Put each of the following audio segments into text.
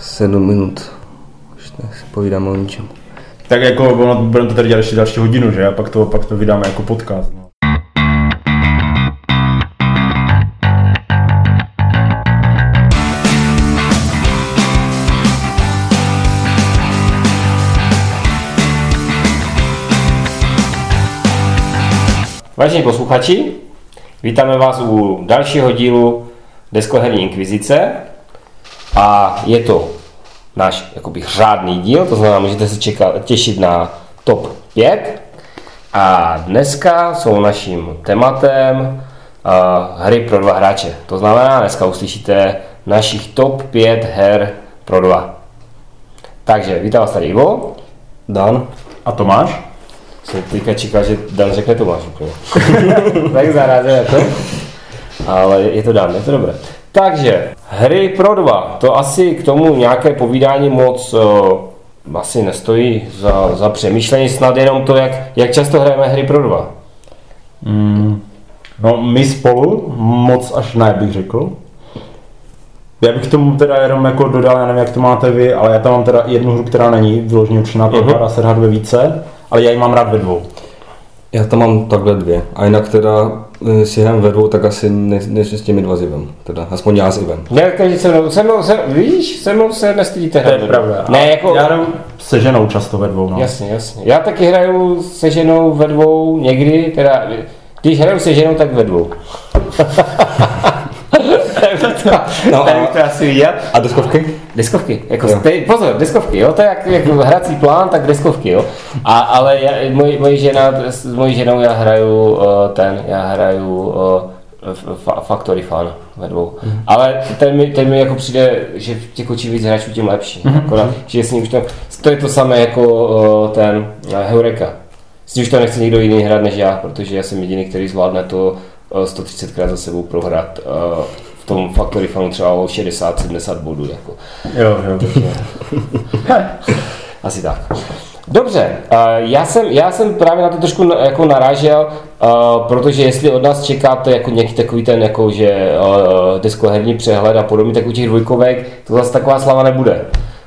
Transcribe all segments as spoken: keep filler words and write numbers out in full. sedm minut, už si povídám o ničem. Tak jako budeme to tady dělat ještě další hodinu, že? A pak to, pak to vydáme jako podcast. No. Vážení posluchači, vítáme vás u dalšího dílu Deskoherní Inkvizice a je to náš jakoby řádný díl, to znamená, můžete se čekat, těšit na top pět a dneska jsou naším tématem uh, hry pro dva hráče. To znamená, dneska uslyšíte našich top pět her pro dva. Takže vítám vás tady Ivo, Dan a Tomáš. Jsem teďka čekal, že Dan řekne Tomáš úplně. Tak zarázené to. Ale je to Dan, je to dobré. Takže, hry pro dva. To asi k tomu nějaké povídání moc o, asi nestojí za, za přemýšlení. Snad jenom to, jak, jak často hrajeme hry pro dva. Mm, no my spolu moc až ne, bych řekl. Já bych k tomu teda jenom jako dodal, já nevím jak to máte vy, ale já tam mám teda jednu hru, která není vyloženě určená pro dva, dá se hrát ve více. Ale já ji mám rád ve dvou. Já tam mám takhle dvě. A jinak teda si hrám ve dvou, tak asi nejsem s těmi dva s Ivem. Teda, aspoň já s Ivem. Ne, takže se mnou, se mnou, se, víš, se mnou se nestydíte hrát. To je pravda. Ne, jako... Já hrám se ženou často ve dvou, no. Jasně, jasně. Já taky hraju se ženou ve dvou někdy, teda... Když hraju se ženou, tak ve dvou. No, to asi vidět. A deskovky? Deskovky. Jako stej, pozor, deskovky, jo? To je jak, jak hrací plán, tak deskovky, jo. A, ale já, moj, moj žena, s mojí ženou já hraju uh, ten, já hraju uh, fa, Factoryfán ve dvou. Mm. Ale ten mi, ten mi jako přijde, že tě kočí víc hráčů, tím lepší. Mm. Akorát, že s ním už to, to je to samé jako uh, ten uh, Heureka. S ním už to nechce nikdo jiný hrát než já, protože já jsem jediný, který zvládne to uh, sto třicetkrát za sebou prohrát. Uh, V tom Factoryfánu třeba o šedesát sedmdesát bodů jako. Jo, jo. Asi tak. Dobře, já jsem, já jsem právě na to trošku jako narážel, protože jestli od nás čekáte jako nějaký takový ten jako, že deskoherní přehled a podobně, tak u těch dvojkovek to zase taková slava nebude.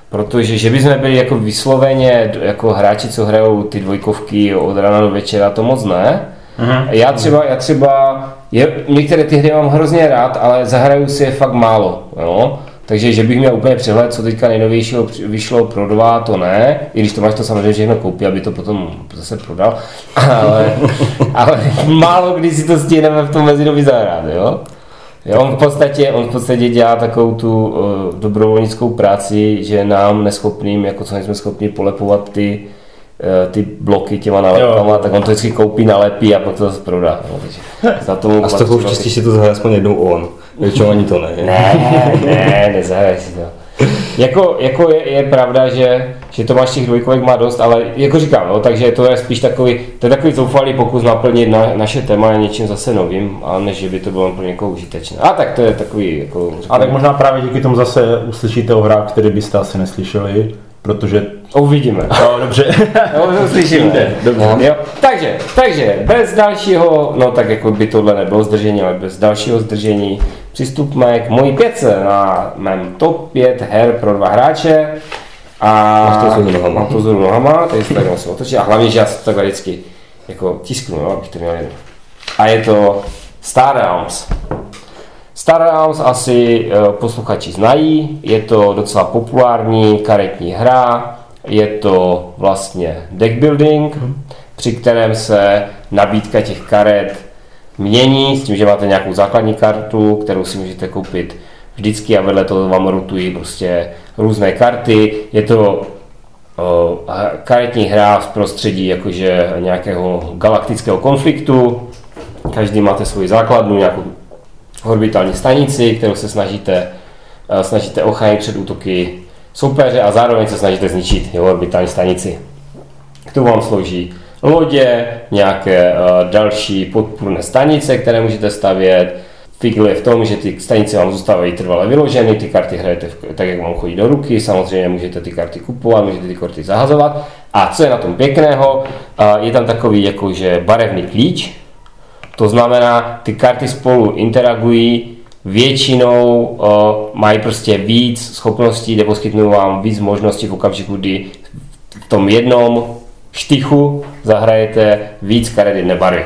Protože že bychom byli jako vysloveně jako hráči, co hrajou ty dvojkovky od rána do večera, to moc ne. Aha. Já třeba, já třeba je, některé ty hry mám hrozně rád, ale zahraju si je fakt málo, jo? Takže že bych měl úplně přehled, co teďka nejnovějšího vyšlo pro dva, to ne, i když to máš to samozřejmě všechno koupí, aby to potom zase prodal, ale, ale málo kdy si to stihneme v tom mezidobí zahrát, jo? Jo, on v podstatě, on v podstatě dělá takovou tu uh, dobrovolnickou práci, že nám neschopným, jako co nejsme schopni polepovat ty ty bloky těma nálepkama, tak on to vždycky koupí, nalepí a pak to zase prodá. Za tomu a z toho včasně si to zahraje aspoň jednou on, většinou ani to ne. Ne, ne, nezahraje si to. Jako, jako je, je pravda, že, že Tomáš těch dvojkovek má dost, ale jako říkám, no, takže to je spíš takový, to je takový zoufalý pokus naplnit na, naše téma něčím zase novým, a než že by to bylo pro někoho užitečné. A tak to je takový jako... Řekám, a tak možná právě díky tomu zase uslyšíte o hrách, které byste asi neslyšeli, protože uvidíme. No, dobře. No, slyšíme. Dobře. Jo. Takže, takže bez dalšího, no tak jako by tohle nebylo zdržení, ale bez dalšího zdržení přistupme k mojí pětce na mém top pět her pro dva hráče. A máš to zhruba nohama. Mám to zhruba nohama, tady se tak musím otočit a hlavně, že já se takhle vždycky jako tisknu, jo, abych to měl jedno. A je to Star Realms. Star Realms asi posluchači znají, je to docela populární karetní hra, je to vlastně deck building, při kterém se nabídka těch karet mění s tím, že máte nějakou základní kartu, kterou si můžete koupit vždycky a vedle toho vám rotují prostě různé karty. Je to uh, karetní hra v prostředí jakože nějakého galaktického konfliktu, každý máte svoji základnu, nějakou orbitální stanici, kterou se snažíte, uh, snažíte ochránit před útoky soupeře a zároveň se snažíte zničit jeho orbitální stanici. K tomu vám slouží lodě, nějaké uh, další podpůrné stanice, které můžete stavět. Figl je v tom, že ty stanice vám zůstávají trvale vyloženy, ty karty hrajete v, tak, jak vám chodí do ruky, samozřejmě můžete ty karty kupovat, můžete ty karty zahazovat. A co je na tom pěkného, uh, je tam takový jakože barevný klíč, to znamená, ty karty spolu interagují většinou uh, mají prostě víc schopností, nebo poskytnou vám víc možností v okamžiku, kdy v tom jednom štychu zahrajete víc karet jedné barvy.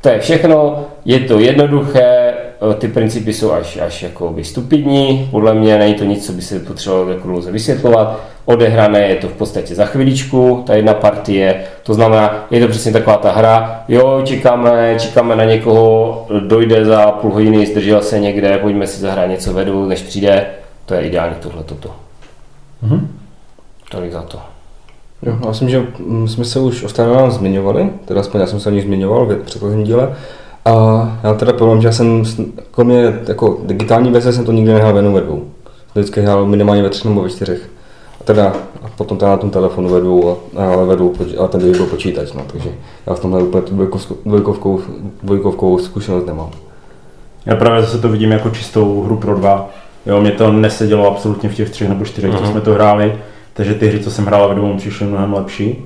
To je všechno, je to jednoduché, ty principy jsou až, až jakoby stupidní, podle mě není to nic, co by se potřebovalo dlouze vysvětlovat. Odehrané je to v podstatě za chviličku, ta jedna partie, to znamená, je to přesně taková ta hra, jo, čekáme, čekáme na někoho, dojde za půl hodiny, zdržel se někde, pojďme si zahrát něco vedu, než přijde, to je ideální tohleto. Mhm. Tolik za to. Jo, já myslím, že jsme se už ostatně nám zmiňovali, teda aspoň já jsem se o nich zmiňoval v předchozím díle. A já teda problém, že já jsem, kromě jako digitální verze jsem to nikdy nehrál jenom ve dvou. Vždycky hrál minimálně ve třech nebo ve čtyřech. A teda a potom teda na tom telefonu ve dvou, ale ve dvou, ale ten byl počítač, no, takže já v tomhle úplně tu dvojkovkovou, dvojkovkovou zkušenost nemám. Já právě zase to vidím jako čistou hru pro dva. Jo, mě to nesedělo absolutně v těch třech nebo čtyřech, co jsme to hráli. Takže ty hry, co jsem hrál ve dvou, přišly mnohem lepší.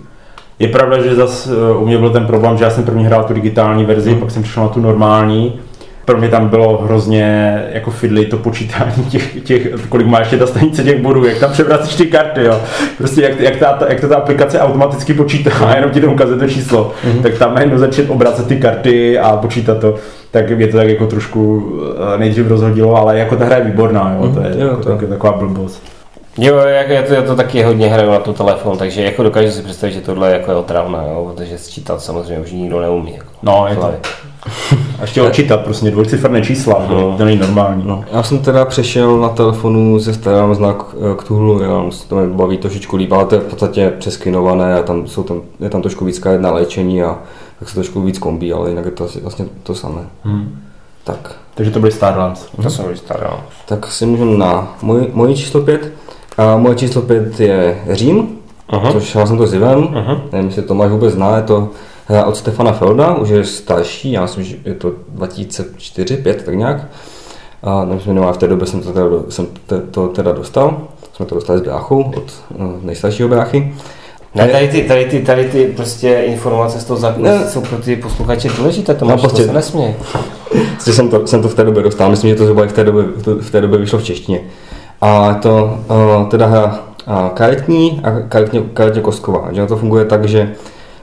Je pravda, že zase u mě byl ten problém, že já jsem první hrál tu digitální verzi, mm. pak jsem přišel na tu normální. Pro mě tam bylo hrozně jako fidly to počítání těch, těch kolik má ještě ta stanice těch bodů, jak tam převracíš ty karty, jo. Prostě jak, jak, ta, jak to ta aplikace automaticky počítá a jenom ti to ukazuje to číslo, mm. tak tam jenom začít obracet ty karty a počítat to, tak mě to tak jako trošku nejdřív rozhodilo, ale jako ta hra je výborná, jo, to je, mm, jo, to. Tak, je taková blbost. Jo, já to, já to taky hodně hraju na tu telefon, takže jako dokážu si představit, že tohle jako je otravná, jo, protože sčítat samozřejmě už nikdo neumí. Jako. No, je to. A ještě odčítat prostě dvojciferné čísla, no. To není normální. No. Já jsem teda přešel na telefonu ze Star Realms k tuhlu, jo, to mě baví trošičku líp, ale to je v podstatě přeskinované a tam jsou tam, je tam trošku víc jedna léčení a tak se trošku víc kombí, ale jinak je to asi vlastně to samé. Hmm. Tak. Takže to byly Star Realms. To jsou byly Star Realms. Tak si můžeme na moji, moji číslo pět. A moje číslo pět je Řím, aha, což já jsem to s Ivem, aha, nevím, jestli Tomáš vůbec zná, je to hra od Stefana Felda, už je starší, já myslím, že je to dva tisíce čtyři, pět tak nějak. A nevím, v té době jsem to teda, jsem to teda dostal, jsme to dostali s bráchou od nejstaršího bráchy. Ne, tady ty, tady ty, tady ty prostě informace z toho zákulisí jsou pro ty posluchače důležité, Tomáš, no, prostě, to se nesměj. jsem, to, jsem to v té době dostal, myslím, že to zhruba v té době, v té době vyšlo v češtině. A to uh, teda hra uh, karetní a karetně, karetně kostková. Že to funguje tak, že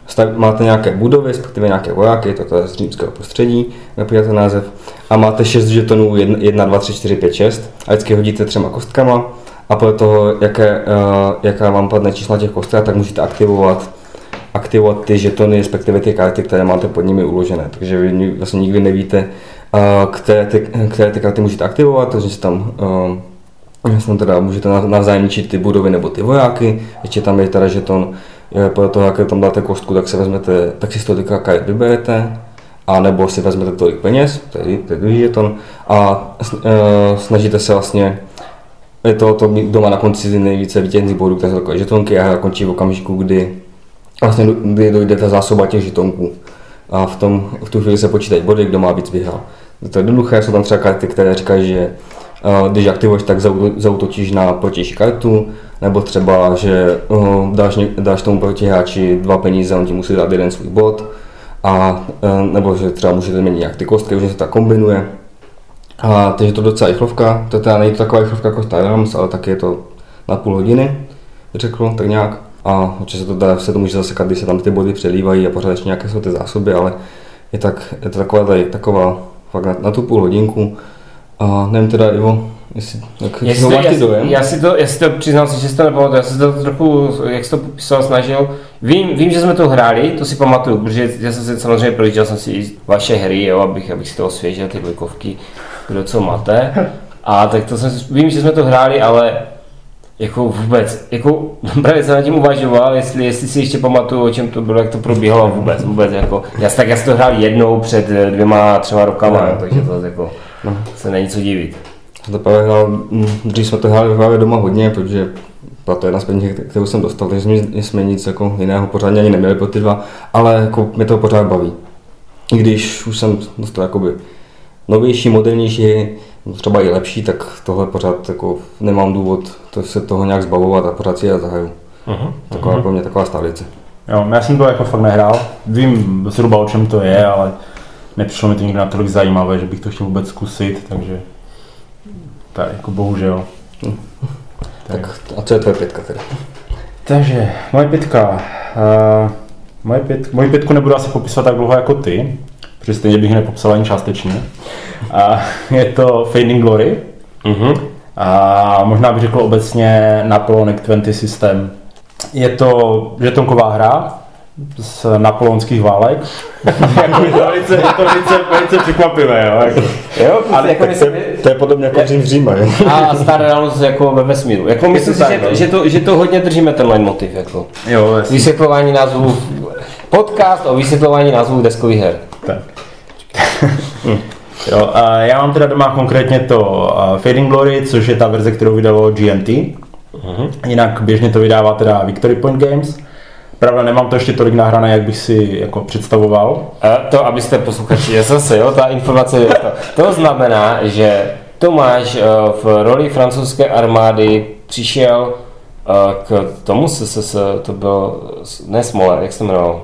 stav, máte nějaké budovy, respektive nějaké vojáky, to je z římského prostředí, například ten název, a máte šest žetonů jedna, dva, tři, čtyři, pět, šest a vždycky hodíte třema kostkama a podle toho, jaké, uh, jaká vám padne čísla těch kostek, tak můžete aktivovat, aktivovat ty žetony, respektive ty karty, které máte pod nimi uložené. Takže vy vlastně nikdy nevíte, uh, které, ty, které ty karty můžete aktivovat, takže si tam uh, Jasně, teda můžete navzájemničit ty budovy nebo ty vojáky, ještě tam je teda žeton, podle toho, jak tam dáte kostku, tak si vezmete, tak si z toho ty karet vyberete, a nebo si vezmete tolik peněz, tedy druhý žeton, a e, snažíte se vlastně, je to, to kdo má na konci nejvíce vítězných bodů, které jsou takové žetonky, a hra končí v okamžiku, kdy vlastně kdy dojde ta zásoba těch žetonků. A v, tom, v tu chvíli se počítají body, kdo má víc vyhrál. To je jednoduché, jsou tam třeba karty, které říkají, že když aktivuješ, tak zaútočíš na protější kartu, nebo třeba, že uh, dáš, dáš tomu protihráči dva peníze, on ti musí dát jeden svůj bod, a, uh, nebo že třeba můžete měnit nějak ty kostky, že se tak kombinuje. A, takže to je docela rychlovka, to teda není to taková rychlovka jako Star Realms, ale taky je to na půl hodiny, řekl, tak nějak. A určitě se to, se to může zasekat, když se tam ty body přelívají a pořád ještě nějaké jsou ty zásoby, ale je, tak, je to taková, tady, taková fakt na, na tu půl hodinku. A nevím teda, Ivo, jestli, jak jestli, to máš ty dojem? Já si to, to přiznám si, že si to nepamatuju, já si to trochu, jak jsi to popisoval, snažil. Vím, vím, že jsme to hráli, to si pamatuju, protože já jsem si samozřejmě projížděl jsem si vaše hry, jo, abych, abych si to osvěžil, ty dvojkovky, kdo co máte. A tak to jsem, vím, že jsme to hráli, ale jako vůbec, jako právě jsem nad tím uvažoval, jestli, jestli si ještě pamatuju, o čem to bylo, jak to probíhalo vůbec, vůbec jako. Já si, tak já si to hrál jednou před dvěma, třema rokama, no, takže to jako. No. Se není co divit. Dřív jsme to hráli doma hodně, protože byla to jedna z peněz, kterou jsem dostal, takže jsme nic jako jiného pořádně ani neměli pro ty dva, ale jako mě to pořád baví. I když už jsem dostal jakoby novější, modernější, třeba i lepší, tak tohle pořád jako nemám důvod to se toho nějak zbavovat a pořád si je zahaju. Uh-huh. Taková uh-huh. pro mě taková stálice. Jo, já jsem to jako fakt nehrál, vím zhruba o čem to je, ale nepřišlo mi to nikdy natolik zajímavé, že bych to chtěl vůbec zkusit, takže Tak jako bohužel. Hmm. Tak. tak a co je tvoje pětka teda? Takže moje pětka, uh, moje pět, moji pětku nebudu asi popisovat tak dlouho jako ty, protože stejně bych ji nepopsal ani částečně. Uh, je to Fading Glory. Uh-huh. A možná bych řekl obecně Napoleonic dvacet systém. Je to žetonková hra z napoleonských válek. Jako je to velice, je to velice, velice překvapivé. Jo? Jako. Jo, ale jako myslím, to, je, to je podobně jako Řím v Říma. A Star Realms jako ve vesmíru. Jako myslím si, tak, že, no? že, to, že to hodně držíme tenhle motiv. Jako. Jo, vysvětlování názvů. Podcast o vysvětlování názvů deskových her. Tak. Jo, a já mám teda doma konkrétně to Fading Glory, což je ta verze, kterou vydalo G M T. Uh-huh. Jinak běžně to vydává teda Victory Point Games. Pravda, nemám to ještě tolik nahrané, jak bych si jako představoval. A to, abyste posluchači, je zase, jo, ta informace je to. To znamená, že Tomáš v roli francouzské armády přišel k tomu, se, to byl, ne Smolensk, jak se jmenoval?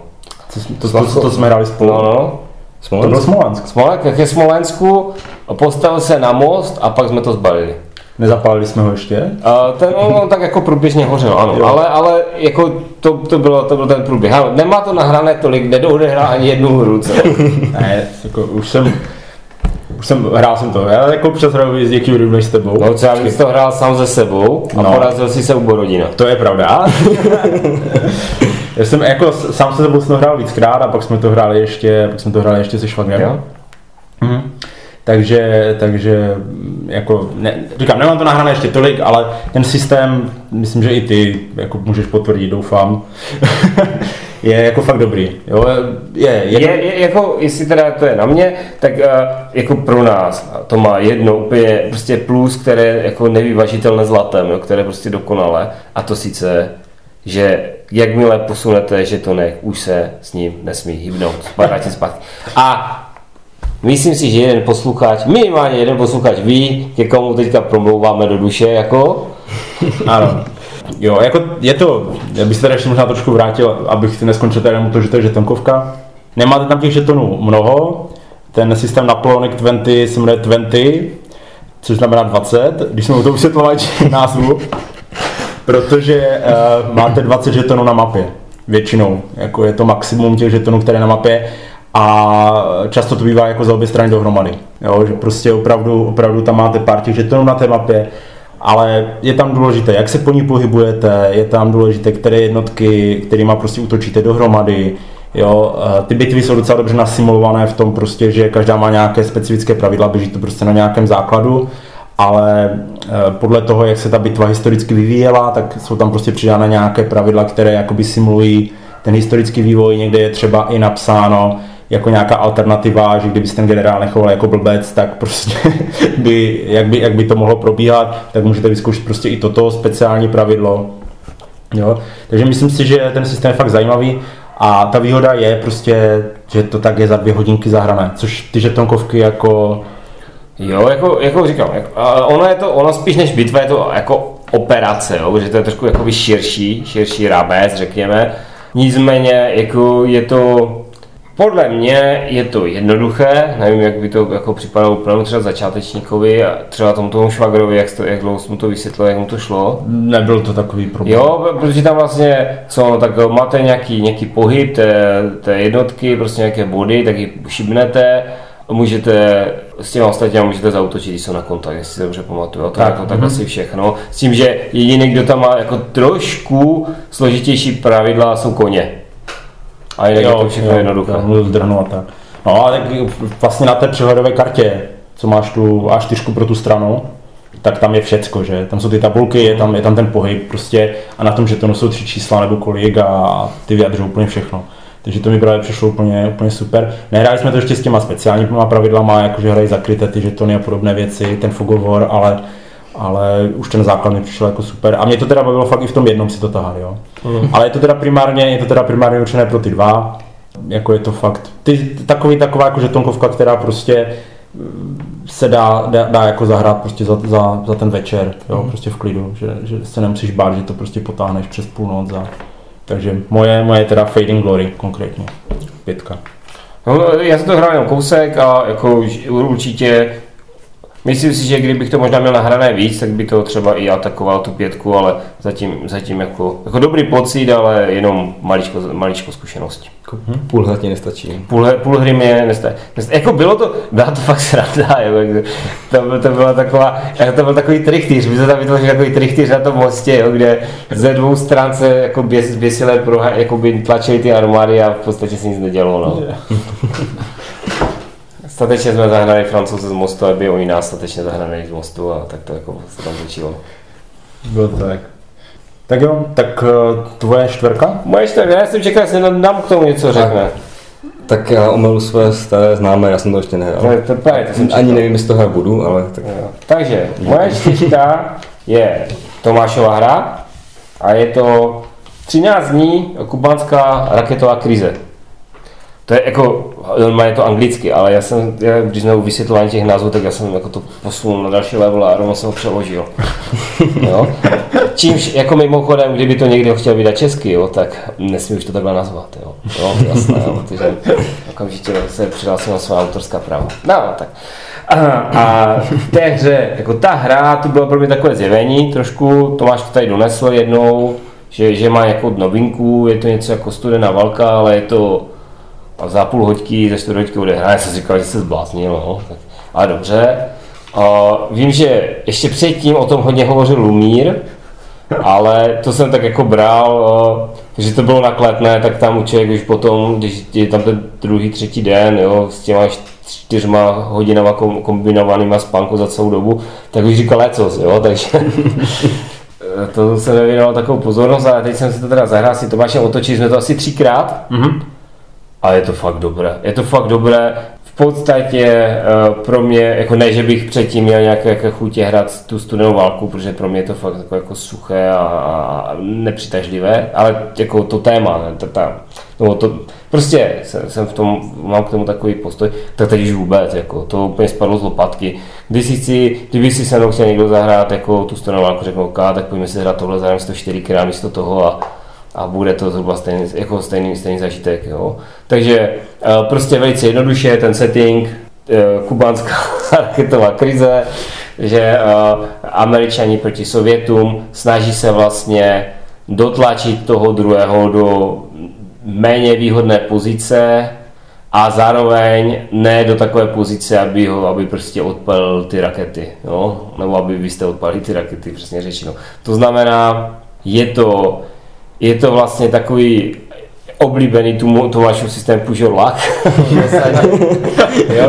To, to, to, to jsme hráli spolu. No, no. Smolensk. To byl Smolensk. Smolensk, ke Smolensku, postavil se na most a pak jsme to zbalili. Nezapálili jsme ho ještě? Uh, ten no, tak jako průběžně hořel, ano, ale, ale jako to, to, bylo, to byl ten průběh. Ano, nemá to nahrané tolik, nedohrál ani jednu hru, co? Ne, jako už jsem, už jsem, hrál jsem to, já jako přes hraji s někým rybneš s tebou. No, třeba bys to hrál sám se sebou a no. Porazil si se u Borodina. To je pravda. Já jsem jako sám se sebou hrál víckrát a pak jsme to hráli ještě, pak jsme to hráli ještě se švagrem. Takže, takže jako, ne, říkám, nemám to nahrané ještě tolik, ale ten systém, myslím, že i ty jako můžeš potvrdit, doufám, je jako fakt dobrý. Jo, je, je, je, je, jako, jestli teda to je na mě, tak uh, jako pro nás to má jedno úplně prostě plus, které je jako nevyvažitelné zlatem, jo, které je prostě dokonalé, a to sice, že jakmile posunete žetonek, už se s ním nesmí hybnout, spadá ti zpátky. A myslím si, že jeden posluchač, minimálně jeden posluchač ví, ke komu teďka promlouváme do duše, jako. Ano. Jo, jako je to, já bych se tady ještě možná trošku vrátil, abych si neskončil tady jenom to, že to je žetonkovka. Nemáte tam těch žetonů mnoho, ten systém Napoleonic dvacet se jmenuje dvacet, což znamená dvacet, když jsme u toho vysvětlovači názvu, protože uh, máte dvacet žetonů na mapě, většinou, jako je to maximum těch žetonů, které na mapě. A často to bývá jako za obě strany dohromady, jo, že prostě opravdu, opravdu tam máte pár těch žetonů na té mapě, ale je tam důležité, jak se po ní pohybujete, je tam důležité, které jednotky, kterýma prostě útočíte dohromady, jo, ty bitvy jsou docela dobře nasimulované v tom prostě, že každá má nějaké specifické pravidla, běží to prostě na nějakém základu, ale podle toho, jak se ta bitva historicky vyvíjela, tak jsou tam prostě přidána nějaké pravidla, které jakoby simulují ten historický vývoj, někde je třeba i napsáno, jako nějaká alternativa, že kdyby se ten generál nechoval jako blbec, tak prostě by, jak, by, jak by to mohlo probíhat, tak můžete vyzkoušet prostě i toto speciální pravidlo. Jo? Takže myslím si, že ten systém je fakt zajímavý a ta výhoda je prostě, že to tak je za dvě hodinky zahrané, což ty žetonkovky jako... Jo, jako, jako říkám, jako, ono je to, ono spíš než bitva je to jako operace, jo? Protože to je trošku jakoby širší, širší rámec, řekněme. Nicméně jako je to... Podle mě je to jednoduché, nevím, jak by to jako připadalo úplně třeba začátečníkovi a třeba tomu, tomu švagrovi, jak, to, jak dlouho mu to vysvětlilo, jak mu to šlo. Nebyl to takový problém. Jo, protože tam vlastně, co, tak máte nějaký, nějaký pohyb té, té jednotky, prostě nějaké body, tak ji šibnete, můžete, s těma ostatními můžete zaútočit, když jsou na kontakt, jestli se dobře pamatuju, tak, jako, tak mm-hmm. asi všechno. S tím, že jediný, kdo tam má jako trošku složitější pravidla, jsou koně. A jinak jo, je to všechno jo, jednoduché. Můžu zdrhnout a tak. No a tak vlastně na té přehledové kartě, co máš tu á čtyři pro tu stranu, tak tam je všecko, že? Tam jsou ty tabulky, je tam, je tam ten pohyb prostě a na tom, že to jsou tři čísla nebo kolik a ty vyjadřují úplně všechno. Takže to mi právě přišlo úplně, úplně super. Nehráli jsme to ještě s těma speciálníma pravidlama, jakože hrají zakryté ty žetony a podobné věci, ten fogovor, ale ale už ten základ mi přišel jako super. A mě to teda bavilo fakt i v tom jednom si to tahat, jo. Mm. Ale je to teda primárně, je to teda primárně určené pro ty dva. Jako je to fakt. Ty, takový taková jako žetonkovka, která prostě se dá, dá, dá jako zahrát prostě za, za, za ten večer, jo, mm. prostě v klidu, že, že se nemusíš bát, že to prostě potáhneš přes půlnoc. A... Takže moje, moje teda Fading Glory konkrétně. Pětka. No, já jsem to hrál jenom kousek a jako určitě Myslím si, že kdybych to možná měl nahrané víc, tak by to třeba i atakoval tu pětku, ale zatím, zatím jako, jako dobrý pocit, ale jenom maličko, maličko zkušenosti. Hmm. Půl hry ti nestačí. Půl, půl hry mě nestačí. Nesta, jako bylo to, byla to fakt sranda, jo, to, to, byla taková, to byl takový trichtýř, my jsme tam vytvořili takový trichtýř na tom mostě, jo, kde ze dvou stran se jako běs, běsilé proha, jakoby tlačili ty armády a v podstatě se nic nedělo. No. Yeah. Statečně jsme zahnali Francouze z mostu, aby oni nás statečně zahnali z mostu a tak to jako se tam zvětšilo. Bylo tak. Tak jo, tak tvoje čtvrka? Moje čtvrka, já jsem čekal, jestli nám k tomu něco řekne. Tak, tak já omelu své staré známé, já jsem to ještě nehrál. To, to právě, to jsem ani nevím, jestli toho budu, ale tak. Jo. Takže moje čtyřka je Tomášova hra a je to třináct dní kubánská raketová krize. To je jako, normálně je to anglicky, ale já jsem, já, když jsme u vysvětlování těch názvů, tak já jsem jako to posunul na další level a rovnou jsem ho přeložil. Jo? Čímž, jako mimochodem, kdyby to někdo chtěl vydat česky, jo, tak nesmí už to takhle nazvat, jo. Jo, jasné, jo, takže okamžitě se přihlásím na svá autorská práva. No, tak. A, a v té hře, jako ta hra, to bylo pro mě takové zjevení trošku, Tomáš to tady donesl jednou, že, že má jako novinku, je to něco jako studená válka, ale je to a za půl hoďky, za čtvrt hoďky odehrá, já jsem říkal, že se zbláznil, no. Tak, ale dobře. A vím, že ještě předtím o tom hodně hovořil Lumír, ale to jsem tak jako bral, že to bylo nakletné, tak tam člověk už potom, když je tam ten druhý, třetí den, jo, s těma čtyřma hodinama kombinovanýma spánku za celou dobu, tak už říkal lecos, jo, takže to se nevěnoval takovou pozornost, ale teď jsem si to teda zahrál, si Tomášem otočili jsme to asi třikrát. Mm-hmm. A je to fakt dobré, je to fakt dobré, v podstatě uh, pro mě, jako ne, že bych předtím měl nějaké jako chutě hrát tu studenou válku, protože pro mě je to fakt jako, jako suché a, a nepřitažlivé, ale jako to téma, ne, to, ta, no, to, prostě jsem, jsem v tom, mám k tomu takový postoj, tak teď už vůbec, jako, to úplně spadlo z lopatky. Když si chci, kdyby si se mnou chtěl někdo zahrát jako tu studenou válku, řekl OK, tak pojďme si hrát tohle, zahrám si to čtyřikrát místo toho a a bude to zhruba stejný, jako stejný, stejný zažitek, jo. Takže prostě velice jednoduše ten setting, kubánská raketová krize, že Američani proti Sovětům snaží se vlastně dotlačit toho druhého do méně výhodné pozice a zároveň ne do takové pozice, aby, ho, aby prostě odpalil ty rakety, jo. Nebo aby vy jste odpalili ty rakety, přesně řečeno. To znamená, je to Je to vlastně takový oblíbený Tomášův systém pužolák,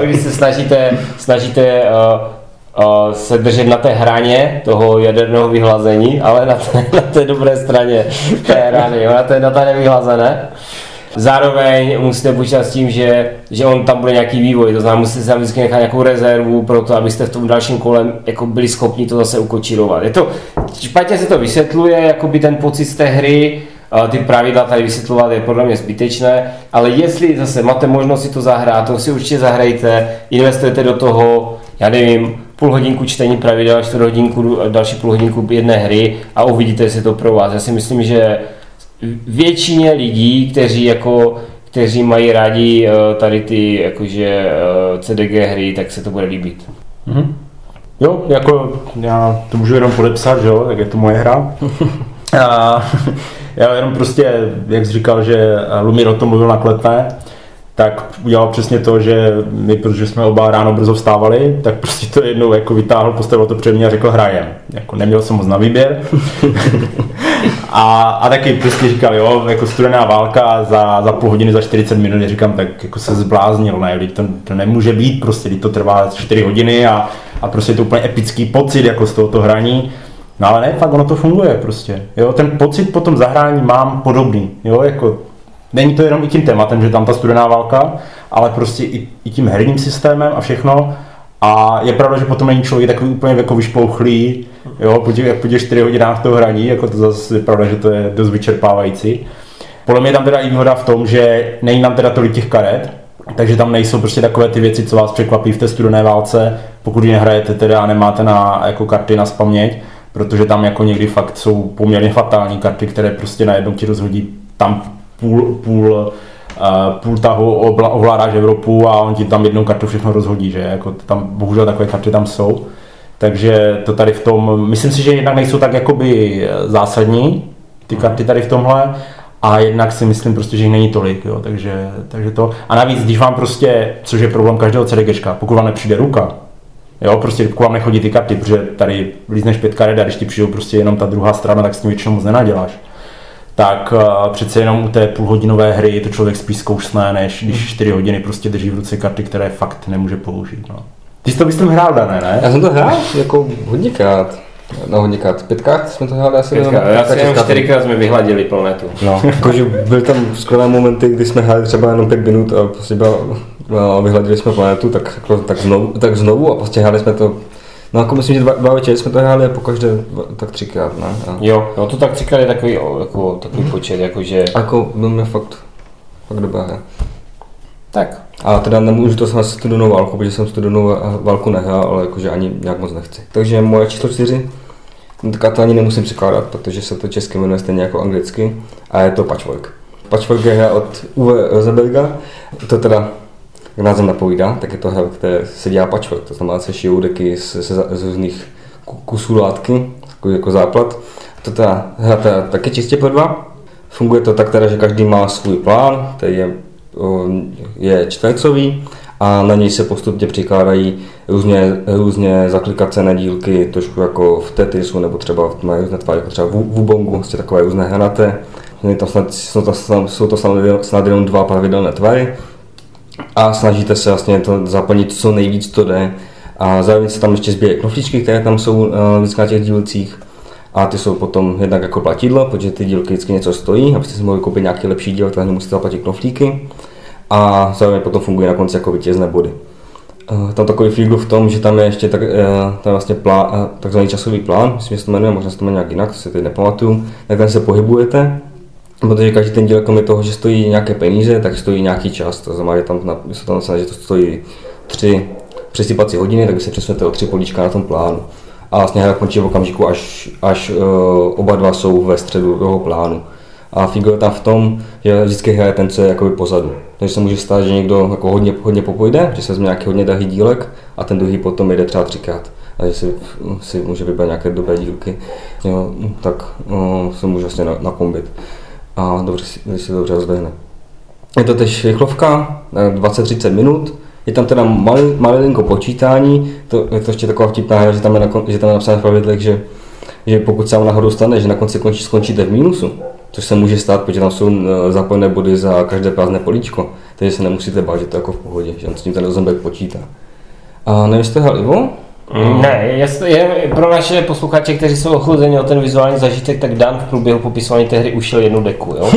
když se snažíte, snažíte uh, uh, se držet na té hraně toho jaderného vyhlazení, ale na té, na té dobré straně té hrany, jo, na té, na té nevyhlazené. Zároveň musíte počítat s tím, že, že on tam bude nějaký vývoj, to znamená, musíte tam vždycky nechat nějakou rezervu pro to, abyste v tom dalším kolem jako byli schopni to zase ukočírovat. Je to, špatně se to vysvětluje, jakoby ten pocit z té hry, ty pravidla tady vysvětlovat je podle mě zbytečné, ale jestli zase máte možnost si to zahrát, to si určitě zahrajte, investujete do toho, já nevím, půl hodinku čtení pravidel, čtvrt hodinku, další půl hodinku jedné hry a uvidíte, jestli to pro vás. Já si myslím, že většině lidí, kteří, jako, kteří mají rádi tady ty jakože C D G hry, tak se to bude líbit. Mm-hmm. Jo, jako já to můžu jenom podepsat, že jo, tak je to moje hra. A já jenom prostě, jak jsi říkal, že Lumír o tom mluvil nakletné, tak udělal přesně to, že my, protože jsme oba ráno brzo vstávali, tak prostě to jednou jako vytáhl, postavil to před mě a řekl hrajem. Jako neměl jsem moc na výběr. A, a taky prostě říkal, jo, jako studená válka za, za půl hodiny, za čtyřicet minut, říkám, tak jako se zbláznil, ne, to, to nemůže být, prostě, to trvá čtyři hodiny a, a prostě je to úplně epický pocit jako z tohoto hraní. No ale ne, fakt ono to funguje prostě, jo, ten pocit po tom zahrání mám podobný, jo, jako není to jenom i tím tématem, že tam ta studená válka, ale prostě i, i tím herním systémem a všechno. A je pravda, že potom není člověk takový úplně jako vyšplouchlý, jo, po těch, jak po těch čtyřech hodinách toho hraní, jako to zase je pravda, že to je dost vyčerpávající. Podle mě je tam teda i výhoda v tom, že není tam teda tolik těch karet, takže tam nejsou prostě takové ty věci, co vás překvapí v té studené válce, pokud ji nehrajete teda a nemáte na, jako karty na spaměť, protože tam jako někdy fakt jsou poměrně fatální karty, které prostě najednou ti rozhodí tam půl, půl půl tahu ovládáš Evropu a on ti tam jednou kartu všechno rozhodí, že jako tam bohužel takové karty tam jsou. Takže to tady v tom, myslím si, že jednak nejsou tak jakoby zásadní ty karty tady v tomhle a jednak si myslím prostě, že jich není tolik, jo, takže, takže to. A navíc, když vám prostě, což je problém každého CDGčka, pokud vám nepřijde ruka, jo, prostě pokud vám nechodí ty karty, protože tady lízneš pět karet a když ti přijdou prostě jenom ta druhá strana, tak s tím většinou moc nenaděláš. Tak přece jenom u té půlhodinové hry to člověk spíš zkoušne, než když čtyři hodiny prostě drží v ruce karty, které fakt nemůže použít. No. Ty jsi to bys tam hrál, Dané, ne? Já jsem to hrál jako hodněkrát. No hodněkrát. Pětkrát jsme to hráli asi jenom. Já si jenom čtyřikrát jsme vyhladili planetu. No. Jakože byly tam skvělé momenty, kdy jsme hráli třeba jenom pět minut a prostě byla, no, vyhladili jsme planetu, tak, jako, tak, znovu, tak znovu a prostě hráli jsme to. No jako myslím, že dva, dva večery jsme to hráli a pokaždé tak třikrát, ne? A... Jo, no to tak třikrát je takový, jako, takový mm. počet, jakože... Jako byl mě fakt, fakt dobrá hra. Tak. A teda nemůžu to jsem studovanou válku, protože jsem studovanou válku nehrál, ale jakože ani nějak moc nechci. Takže moje číslo čtyři, no tak to ani nemusím překládat, protože se to česky jmenuje stejně jako anglicky a je to Patchwork. Patchwork je hra od U V Belgia, to teda jak název napovídá, tak je to hra, které se dělá patchwork, to znamená, se šijou deky z různých kusů látky, jako záplat. To ta hra teda taky čistě pro dva, funguje to tak teda, že každý má svůj plán, který je, je čtvercový a na něj se postupně přikládají různě, různě zaklikacené dílky, trošku jako v Tetrisu nebo třeba mají různé tváře, jako třeba v Wubongu, vlastně takové různé hranaté. Tam snad, jsou, to, jsou to snad jenom dva pravidelné tvary. A snažíte se vlastně to zaplnit co nejvíc to jde a zároveň se tam ještě zbíjí knoflíčky, které tam jsou vždycky na těch dílcích a ty jsou potom jednak jako platidlo, protože ty dílky vždycky něco stojí, abyste si mohli koupit nějaký lepší díl, takže musíte zaplatit knoflíky a zároveň potom funguje na konci jako vítězné body. Tam takový fígl v tom, že tam je ještě tak, tam vlastně plán, takzvaný časový plán, myslím, že se to jmenuje, možná se to jmenuje nějak jinak, to si teď nepamatuju, tak tam se pohybujete. Protože každý ten díl kromě toho, že stojí nějaké peníze, tak stojí nějaký čas. To znamená, že tam, se tam že to stojí tři přesypací hodiny, tak se přesunete o tři políčka na tom plánu. A vlastně hra končí v okamžiku, až, až oba dva jsou ve středu toho plánu. A figura tam v tom, že vždycky hraje ten, co je jakoby pozadu. Takže se může stát, že někdo jako hodně, hodně popojde, že se vezme nějaký hodně drahý dílek a ten druhý potom jede třeba třikrát. A že si, si může vybrat nějaké dobré dílky, jo, tak no, se může vlastně nakombit. A dobře, když se dobře rozdehne. Je to tež rychlovka, dvacet třicet minut, je tam teda malý, malinko počítání, to, je to ještě taková vtipná hra, že tam je, na, že tam je napsáno v pravidlech, že, že pokud se vám náhodou stane, že na konci končí, skončíte v mínusu, což se může stát, protože tam jsou zapojené body za každé prázdné políčko, takže se nemusíte bát, že to je jako v pohodě, že on s tím ten Rosenberg počítá. A nevím, jste hrál Ivo? Mm. Ne, je, je, pro naše posluchače, kteří jsou ochuzeni o ten vizuální zažitek, tak Dan v průběhu popisování té hry ušel jednu deku, jo?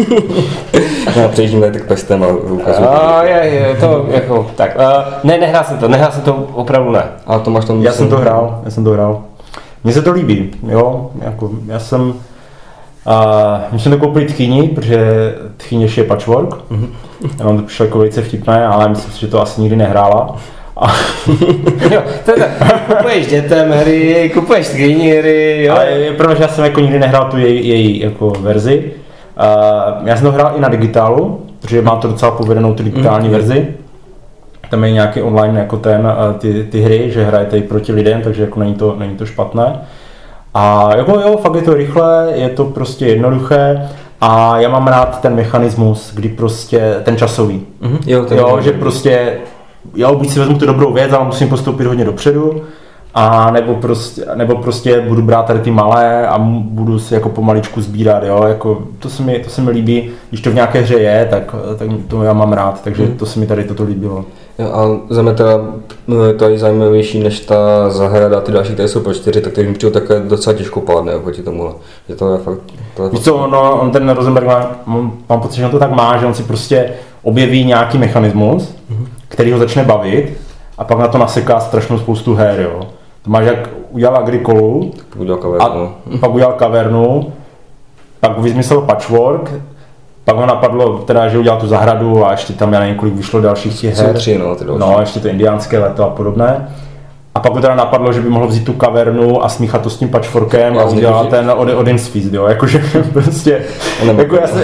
Já přejdím tady tak pestem a ukazuju. A je, je, to jako, tak, a, ne, nehrál jsem to, nehrál jsem to opravdu ne. A to máš tam... Já jsem to hrál, já jsem to hrál. Mně se to líbí, jo, jako, já jsem... A my jsme to koupili tchýni, protože tchýně je Patchwork. Mm-hmm. Já mám to přišlo jako velice vtipné, ale myslím si, že to asi nikdy nehrála. Jo, to je tak, kupuješ dětem hry, kupuješ tchýni hry, jo. Ale protože já jsem jako nikdy nehrál tu její, její jako verzi. Uh, já jsem to hrál i na digitálu, protože mám to docela povedenou tu digitální mm, verzi. Tam je nějaký online jako ten, ty, ty hry, že hrajete i proti lidem, takže jako není to, není to špatné. A jako jo, fakt je to rychle, je to prostě jednoduché a já mám rád ten mechanismus, kdy prostě, ten časový, mm-hmm, jo, ten jo ten že ten prostě, já buď si vezmu tu dobrou věc, ale musím postoupit hodně dopředu, a nebo prostě, nebo prostě budu brát tady ty malé a budu si jako pomaličku sbírat, jo, jako to se mi, to se mi líbí, když to v nějaké hře je, tak, tak to já mám rád, takže mm. to se mi tady toto líbilo. Jo, a za mě teda to je zajímavější než ta zahrada, ty další, které jsou pro čtyři, tak to mi přijde takové docela těžkopádné oproti tomuhle. Že to je fakt... To je fakt... Co, no, on ten Rosenberg má, mám pocit, že on to tak má, že on si prostě objeví nějaký mechanismus, mm-hmm, který ho začne bavit a pak na to naseká strašnou spoustu her, jo. To máš, jak udělal Agricolu, udělal kavernu. A pak udělal kavernu, pak vymyslel Patchwork, pak ho napadlo, teda, že udělal tu zahradu a ještě tam, já nevím, kolik vyšlo dalších těch her. Tři, no, ty no, ještě to indiánské leto a podobné. A pak ho teda napadlo, že by mohl vzít tu kavernu a smíchat to s tím Patchworkem a udělat ten Odin's Feast, jo, jakože prostě, jako já se,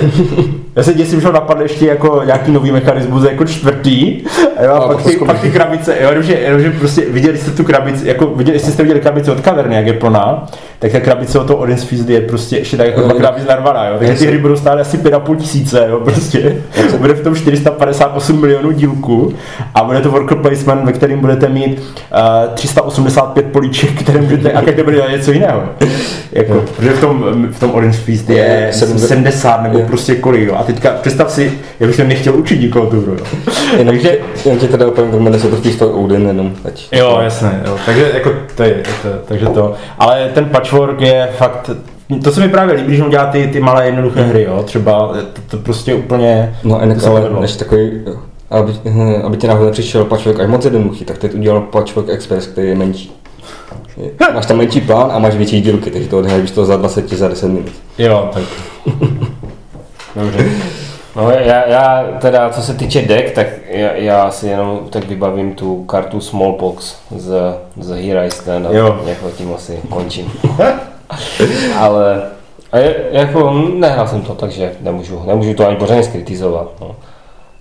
Já se děsím, že ho napadl ještě jako nějaký nový mechanismus jako čtvrtý. Jo, a pak, ty, pak ty krabice, jo, jenom, že, jenom, že prostě viděli jste tu krabici, jako viděli, jestli jste viděli krabici od kaverny, jak je plná, tak ta krabice od toho Odin's Feast je prostě ještě tak jako dva krabic narvaná, jo, takže ty hry budou stát asi pět a půl tisíce, jo, prostě. Bude v tom čtyři sta padesát osm milionů dílků a bude to worker placement, ve kterém budete mít uh, tři sta osmdesát pět políček, které budete, a každé bude dělat něco jiného. Jako, no. Protože v tom, v tom Odin's Feast je sedmdesát nebo je. Prostě kolik, a teďka představ si, já bych to nechtěl učit díkou tu hru, jo. Jenom takže, tě, jen tě teda opravdu jmenuje se to v těchto Odin jenom, ať. Jo, jasné, jo, takže jako to je, to, takže to, ale ten Patchwork je fakt, to se mi právě líbí, když on dělá ty, ty malé jednoduché hry, jo, třeba, to, to prostě úplně. No a než takový, aby, aby tě náhodou nepřišel Patchwork až moc jednoduchý, tak teď udělal Patchwork Express, který je menší. Máš tam menší plán a máš větší dílky, takže to odhraješ to za dvacet, za deset minut. Jo, tak. Dobře. No, já, já teda, co se týče deck, tak já, já si jenom tak vybavím tu kartu Smallpox z, z Here I Stand a jako tím asi končím. Ale a je, jako nehrál jsem to, takže nemůžu, nemůžu to ani pořádně zkritizovat. No.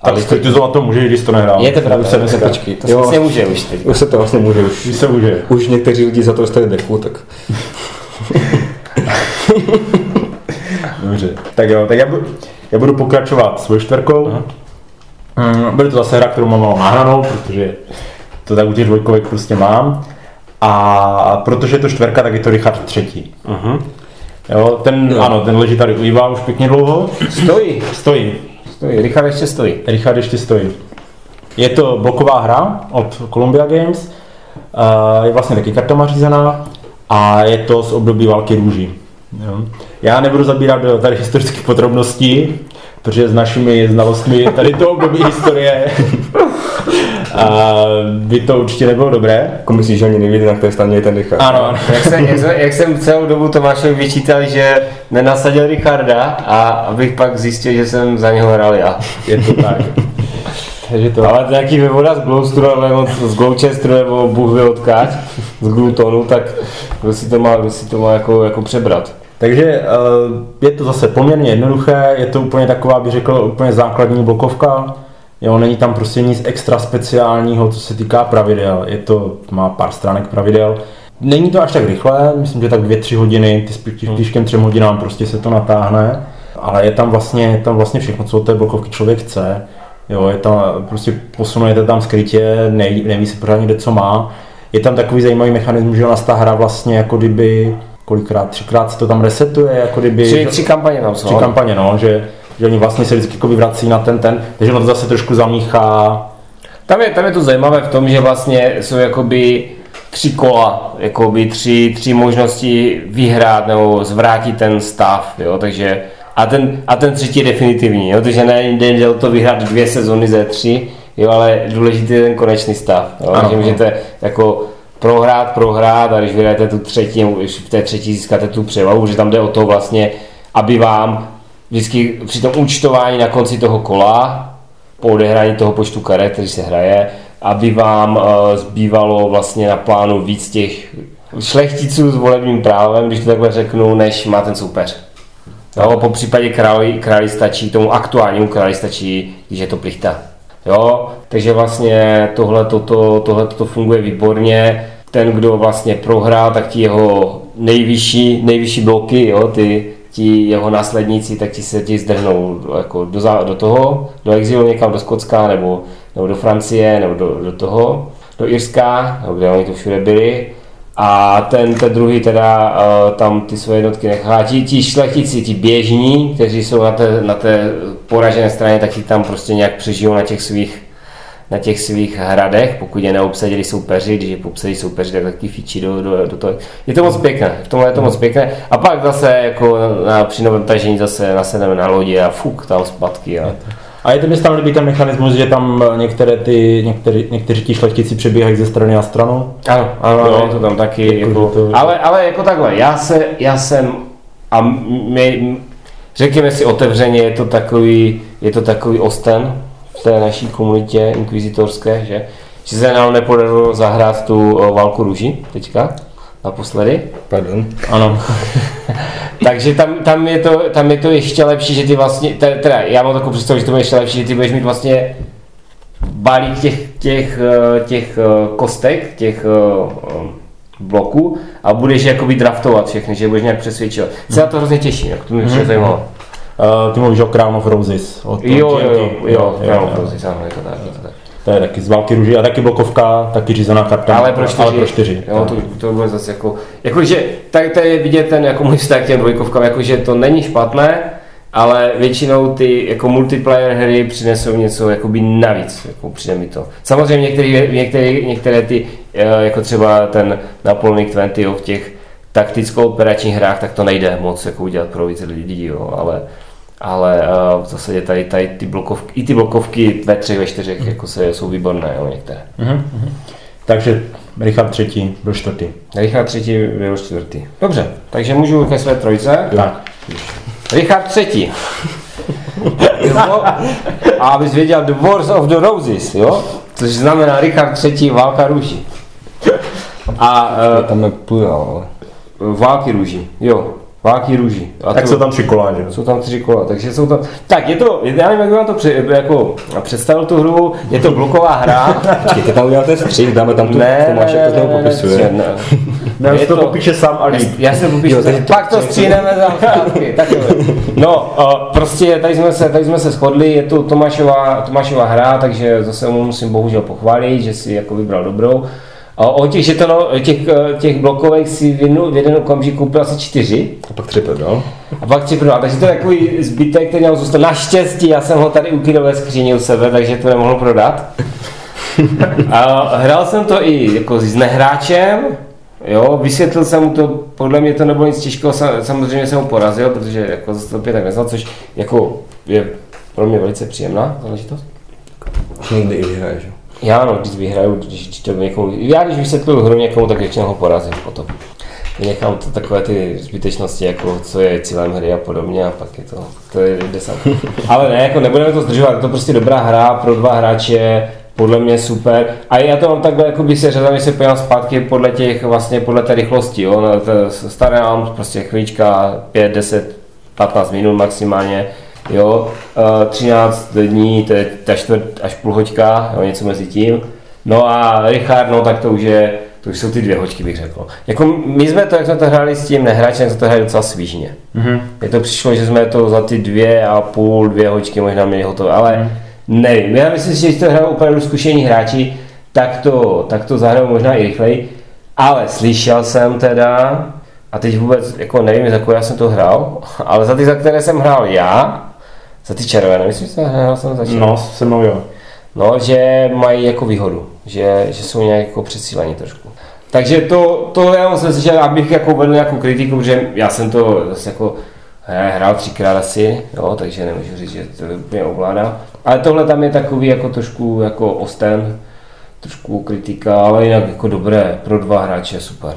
Tak ale zkritizovat to může, když to nehrál. Je to pravda, to se počkej, to jo, se vlastně může už teď. Už se to vlastně může, už, už se může. Už někteří lidi za to dostali decku, tak. Dobře, tak jo, tak já budu, já budu pokračovat svou čtvrkou. Mm, bude to zase hra, kterou mám malou náhranou, protože to tak u těch dvojkovek prostě mám. A protože je to čtvrka, tak je to Richard třetí. Uh-huh. Jo, ten, no. Ano, ten leží tady u Iva už pěkně dlouho. Stojí. Stojí. Stojí, Richard ještě stojí. Richard ještě stojí. Je to bloková hra od Columbia Games. Uh, je vlastně taky kartama řízená. A je to z období Války Růží. Jo. Já nebudu zabírat do tady historických podrobností, protože s našimi znalostmi tady to období historie a by to určitě nebylo dobré. Jako myslíš, že oni nevíte, na které staně je ten Richard. Ano, jak, jsem, jak, jsem, jak jsem celou dobu Tomášovi vyčítal, že nenasadil Richarda, a abych pak zjistil, že jsem za něho hrál já. Je to tak. To. Ale nějaký vyvoda z Gloucesteru nebo z Gloucesteru nebo Bůh ví odkud, z Glutonu, tak kdo si to má, kdo si to má jako, jako přebrat. Takže je to zase poměrně jednoduché, je to úplně taková, bych řekl, úplně základní blokovka. Jo, není tam prostě nic extra speciálního, co se týká pravidel, je to, má pár stránek pravidel. Není to až tak rychle, myslím, že tak dvě, tři hodiny, těžkým třem hodinám prostě se to natáhne. Ale je tam vlastně, je tam vlastně všechno, co od té blokovky člověk chce. Jo, je tam, prostě posunujete tam skrytě, nej, neví se pořádně kde co má. Je tam takový zajímavý mechanismus, že nás ta hra vlastně jako kdyby, kolikrát, třikrát se to tam resetuje, jako kdyby... Tři, tři kampaně tam jsou. Tři kampaně, no, že, že oni vlastně se vždycky jako vrací na ten ten, takže on to zase trošku zamíchá. Tam je, tam je to zajímavé v tom, že vlastně jsou jakoby tři kola, jakoby tři, tři možnosti vyhrát nebo zvrátit ten stav, jo, takže... A ten, a ten třetí je definitivní, jo? Takže nejde o to vyhrát dvě sezony ze tří, jo? Ale důležitý je ten konečný stav. Jo? Takže můžete jako prohrát, prohrát a když vyhrajete tu třetí, když v té třetí získáte tu převahu, že tam jde o to vlastně, aby vám vždycky při tom účtování na konci toho kola, po odehrání toho počtu karet, který se hraje, aby vám zbývalo vlastně na plánu víc těch šlechticů s volebním právem, když to takhle řeknu, než má ten soupeř. Jo, po případě králi, králi stačí, tomu aktuálnímu králi stačí, když je to plichta. Jo, takže vlastně tohle toto, tohle toto funguje výborně. Ten, kdo vlastně prohrál, tak ti jeho nejvyšší, nejvyšší bloky, jo, ty, ti jeho následníci, tak ti se ti zdrhnou jako do, do toho, do exilu někam do Skotska, nebo, nebo do Francie, nebo do, do toho, do Irska, nebo kde oni to všude byli. A ten, ten druhý teda uh, tam ty svoje jednotky nechá. Ti, ti šlechtici, ti běžní, kteří jsou na té, na té poražené straně, tak ti tam prostě nějak přežijou na těch svých, na těch svých hradech, pokud je neobsadili soupeři, když je obsadili soupeři, tak taky fičí do, do, do toho. Je to moc pěkné, v tomhle je to moc pěkné. A pak zase jako na, při novém tažení zase nasedeme na lodi a fuk tam zpátky. A... A je to mi tam líbí ten mechanismus, že tam některé ty, některé, někteří ti šlechtici přebíhají ze strany na stranu. Ano, ano, no, je to tam taky. Jako, to... Ale, ale jako takhle, já, se, já jsem, a my, řekněme si otevřeně, je to takový, je to takový osten v té naší komunitě inkvizitorské, že, že se nám nepodařilo zahrát tu Válku růží teďka. naposledy. Pardon. Ano. Takže tam, tam, je to, tam je to ještě lepší, že ty vlastně, teda já mám takovou představu, že to bude ještě lepší, že ty budeš mít vlastně balík těch, těch, těch kostek, těch bloků a budeš jakoby draftovat všechny, že budeš nějak přesvědčovat. Se na to hrozně těší, jak to mě mm-hmm. zajímalo. Uh, ty mluvíš o Crown of Roses. Jo, jo, jo, jo, Crown of Roses, ano, je to tak, je to tak. To je taky z Války Růží a taky blokovka, taky řízená karta, ale pro čtyři. Ale pro čtyři. Jo, to, to bude zase jako, jakože, tak to je vidět ten jako můj vztah k těm dvojkovkám, jakože to není špatné, ale většinou ty jako multiplayer hry přinesou něco jakoby navíc, jako přijde mi to. Samozřejmě některé, některé, některé ty, jako třeba ten Napoleonic dvacet jo, v těch takticko-operačních hrách, tak to nejde moc jako udělat pro více lidí, jo, ale ale uh, v zásadě tady, tady ty blokovky, i ty blokovky ve třech, ve čtyřech jako se, jsou výborné, jo, některé. Uh-huh, uh-huh. Takže Richard třetí byl čtvrtý. Richard třetí byl čtvrtý. Dobře, takže můžu ke své trojce? Tak. Richard třetí. A abys věděl The Wars of the Roses, jo? Což znamená Richard třetí válka růží. A uh, tam nepůjel, války růží, jo. Války růží. A tak to, jsou tam tři kola, že? Jsou tam tři kola, takže jsou tam... Tak je to, já nevím, jak vám to při, jako, představil tu hru, je to bloková hra. Počkejte, tam uděláte střih, dáme tam tu Tomášek, to toho popisuje. Ne, ne, ne, to popíše sám a líp. Já se popíšu, pak to stříhneme za chátky, no, prostě tady jsme, se, tady jsme se shodli, je to Tomášova, Tomášova hra, takže zase mu musím bohužel pochválit, že si jako vybral dobrou. O těch, že to no, těch, těch blokovek si v jeden okamžik koupil asi čtyři. A pak tři prodal. A pak tři prodal, takže to je takový zbytek, který nám zůstal. Naštěstí, já jsem ho tady uklidil ve skříni u sebe, takže to nemohl prodat. A hrál jsem to i jako s nehráčem, jo, vysvětlil jsem mu to, podle mě to nebylo nic těžkého, samozřejmě jsem ho porazil, protože jako zase to pět neznal, což jako je pro mě velice příjemná záležitost. Někdy i vyhraješ. Já ano, když vyhraju, když to někomu, já když vysvětluju hru někomu, tak většinou ho porazím potom. Vynechám to takové ty zbytečnosti, jako co je cílem hry a podobně a pak je to, to je desát. Ale ne, jako nebudeme to zdržovat, je to prostě dobrá hra pro dva hráče, podle mě super. A já to mám takhle, jakoby se řadám, když se pojďám zpátky podle těch, vlastně podle té rychlosti, jo, na Star Realms, prostě chvílička, pět, deset, patnáct minut maximálně. Jo, třináct dní, to je ta čtvrt až půl hoďka, jo, něco mezi tím. No a Richard, no tak to už je, to už jsou ty dvě hoďky, bych řekl. Jako my jsme to, jak jsme to hráli s tím nehráčem, jak jsme to hráli docela svížně. Mm-hmm. Mně to přišlo, že jsme to za ty dvě a půl, dvě hoďky možná měli hotové, ale mm. nevím. Já myslím, že když to hrajou opravdu zkušení hráči, tak to, tak to zahrajou možná i rychleji. Ale slyšel jsem teda, a teď vůbec jako nevím, za koho jsem to hrál, ale za ty, za které jsem hrál já, za ty červené, myslím, že jsem hrál jsem za červené. No, se mnou jo. No, že mají jako výhodu, že, že jsou nějak jako přesílení trošku. Takže to, to já jsem slyšel, abych jako vedl nějakou kritiku, protože já jsem to zase jako hrál třikrát asi, jo, takže nemůžu říct, že to mě ovládá. Ale tohle tam je takový jako trošku jako osten, trošku kritika, ale jinak jako dobré, pro dva hráče super.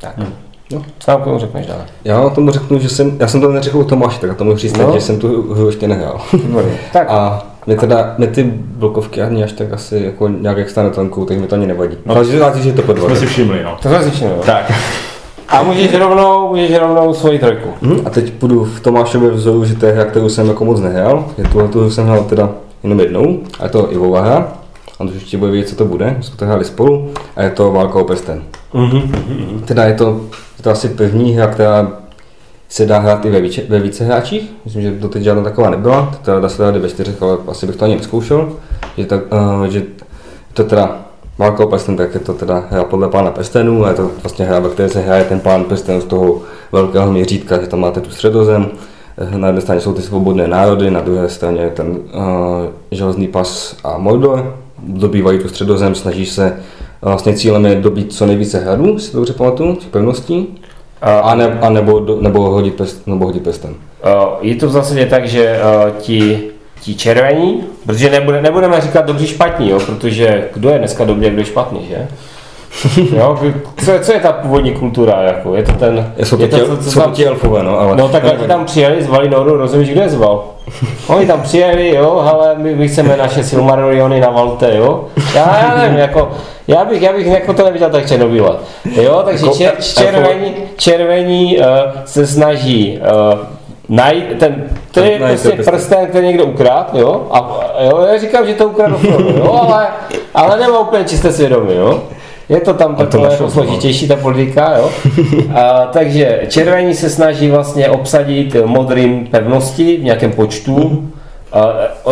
Tak. Hmm. No, sám tomu řekneš dále. Já tomu řeknu, že jsem, já jsem to neřekl o Tomáši, tak tomu říct, no. Že jsem tu hru ještě nehrál. No, tak. A mě teda, mě ty blokovky ani až tak asi jako nějak jak stane tankou, tak mi to ani nevadí. No, ale že je to podvod. To jsme si všimli, no. To jsme si všimli, no. Tak. A můžeš rovnou, můžeš rovnou svoji trojku. Hmm? A teď půjdu v Tomášově vzoru, že to je hra, kterou jsem jako moc nehrál. Je tuhle tu hru jsem hrál teda jenom jednou, a je to Ivova hra. A to ještě bude vědět, co to bude, jsme to hráli spolu. A je to Válka o prsten. Mm-hmm. Teda je to, je to asi první hra, která se dá hrát i ve, více, ve více hráčích. Myslím, že doteď žádná taková nebyla. Teda dá se dát i ve čtyřech, ale asi bych to ani nezkoušel. Že, tak, uh, že to teda Válka o prsten, tak je to teda hra podle Pána prstenů. A je to vlastně hra, ve které se hraje ten Pán prstenů z toho velkého měřítka, že tam máte tu Středozem. Na jedné straně jsou ty svobodné národy, na druhé straně je ten uh, železný pas a Mordor. Dobývají tu Středozem, snaží se vlastně cílem je dobít co nejvíce hradů, si to dobře pamatuju, těch pevností, a, a, ne, a nebo, nebo hodit pest, nebo hodit pestem. Je to v zásadě tak, že uh, ti, ti červení, protože nebude, nebudeme říkat dobří špatní, jo, protože kdo je dneska dobrý, kdo je špatný, že? Jo, co, je, co je ta původní kultura? Jako? Je to ten... Jsou to, je to těl, co, co jsou tam, ti elfové, no ale... No takhle ti tam přijeli, zvali Nordu, rozumíš, kdo je zval? Oni tam přijeli, jo, ale my, my chceme naše Silmarilliony na Valte, jo? Já, já nevím, jako... Já bych, já bych jako to neviděl tak černobíle. Jo, takže čer, červení, červení uh, se snaží uh, najít ten... To je prostě prsten, který někdo ukradl, jo? A jo, já říkám, že to ukradl, jo, ale, ale nemá úplně čisté svědomí, jo? Je to tam takové jako složitější ta politika, jo? A, takže červení se snaží vlastně obsadit modrým pevnosti v nějakém počtu. A,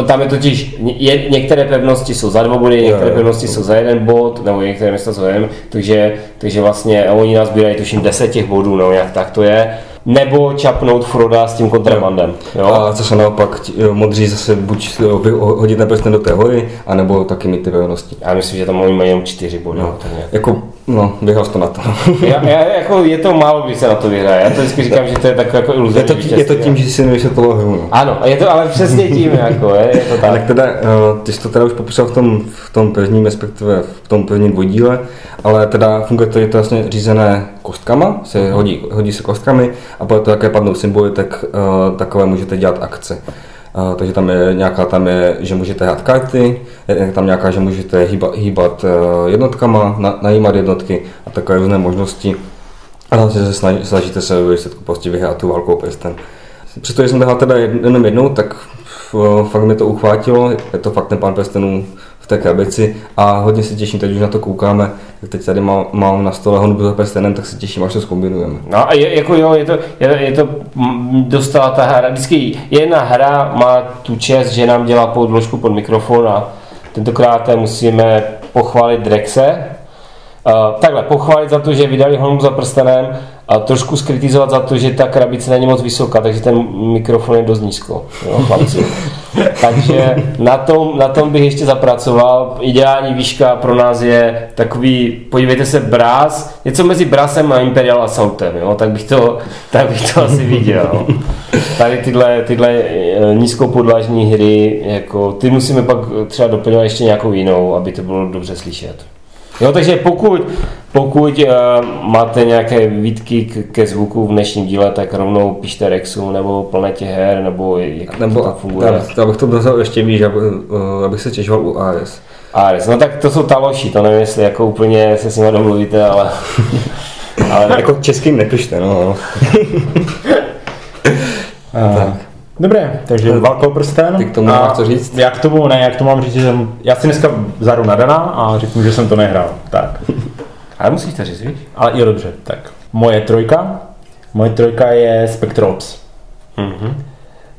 tam je totiž, je, některé pevnosti jsou za dva body, některé pevnosti jsou za jeden bod, nebo některé města jsou za jeden, takže, takže vlastně oni nás sbírají tuším deset těch bodů, nebo jak tak to je. Nebo čapnout Froda s tím kontrabandem. Jo. Jo? A co se naopak modří zase buď hodit na prsten do té hory, anebo taky mít ty pevnosti. Já myslím, že tam oni mají jenom čtyři body. No, jako, no, vyhrál jsi to na to. já, já, jako je to málo, když se na to vyhraje. Já to vždycky říkám, že to je taková jako iluze. Je to, je to tím, že si nevysvětloval hru. No. Ano, je to ale přesně tím, jako je, je to tak. Tak teda, ty jsi to teda už popisal v tom, v tom prvním, respektive v tom prvním dvojdíle, ale teda funguje to, je to vlastně řízené kostkama, se hodí, hodí se kostkami a podle toho, jaké padnou symboly, tak uh, takové můžete dělat akce. Uh, takže tam je nějaká, tam je, že můžete hrát karty, je tam nějaká, že můžete hýba, hýbat uh, jednotkama, na, najímat jednotky a takové různé možnosti. A vlastně se snaží, snažíte se výsledku prostě vyhrát tu válku o prsten. Přestože jsem to hrál teda jenom jednou, tak uh, fakt mě to uchvátilo, je to fakt ten Pán prstenů v té krabici a hodně se těším, teď už na to koukáme, tak teď tady mám, mám na stole honbu za prstenem, tak se těším, až to zkombinujeme. No a je, jako jo, je to, je, je to dostala ta hra, vždycky jedna hra má tu čest, že nám dělá podložku pod mikrofon a tentokrát musíme pochválit Drexe. Uh, takhle, pochválit za to, že vydali honbu za prstenem a trošku skritizovat za to, že ta krabice není moc vysoká, takže ten mikrofon je dost nízko, jo, chlapci. Takže na tom, na tom bych ještě zapracoval. Ideální výška pro nás je takový, podívejte se, bráz, něco mezi brásem a Imperial Assaultem, jo, tak bych to, tak bych to asi viděl. Tady tyhle, tyhle nízkopodlažní hry, jako, ty musíme pak třeba doplňovat ještě nějakou jinou, aby to bylo dobře slyšet. Jo, takže pokud, pokud uh, máte nějaké výtky k, ke zvuku v dnešním díle, tak rovnou pište Rexu nebo Planetě her, nebo jak nebo, to tak funguje. Já bych to dozal ještě víc, aby, uh, abych se těžoval u Ares. Ares, no tak to jsou taloši, to nevím, jestli jako úplně se s nimi domluvíte, ale... ale ne, jako českým nepište, no. Tak. Dobré, takže Válka o prsten. Ty k tomu máš co říct? Jak k tomu, ne, jak to mám říct, že jsem, já si dneska vzadu na Dana a řeknu, že jsem to nehrál, tak. Ale musíš to říct, víš? Ale jo, dobře, tak. Moje trojka, moje trojka je Spectre Ops. Mm-hmm.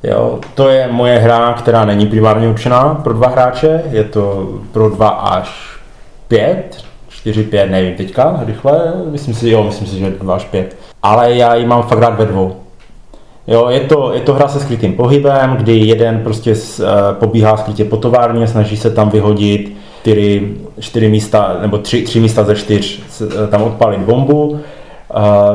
Jo, to je moje hra, která není primárně určená pro dva hráče, je to pro dva až pět, čtyři, pět, nevím teďka, rychle, myslím si, jo, myslím si, že dva až pět. Ale já ji mám fakt rád ve dvou. Jo, je to, je to hra se skrytým pohybem, kdy jeden prostě s, uh, pobíhá skrytě po továrně, snaží se tam vyhodit čtyři, čtyři místa, nebo tři, tři místa ze čtyř, se, uh, tam odpálit bombu. Uh,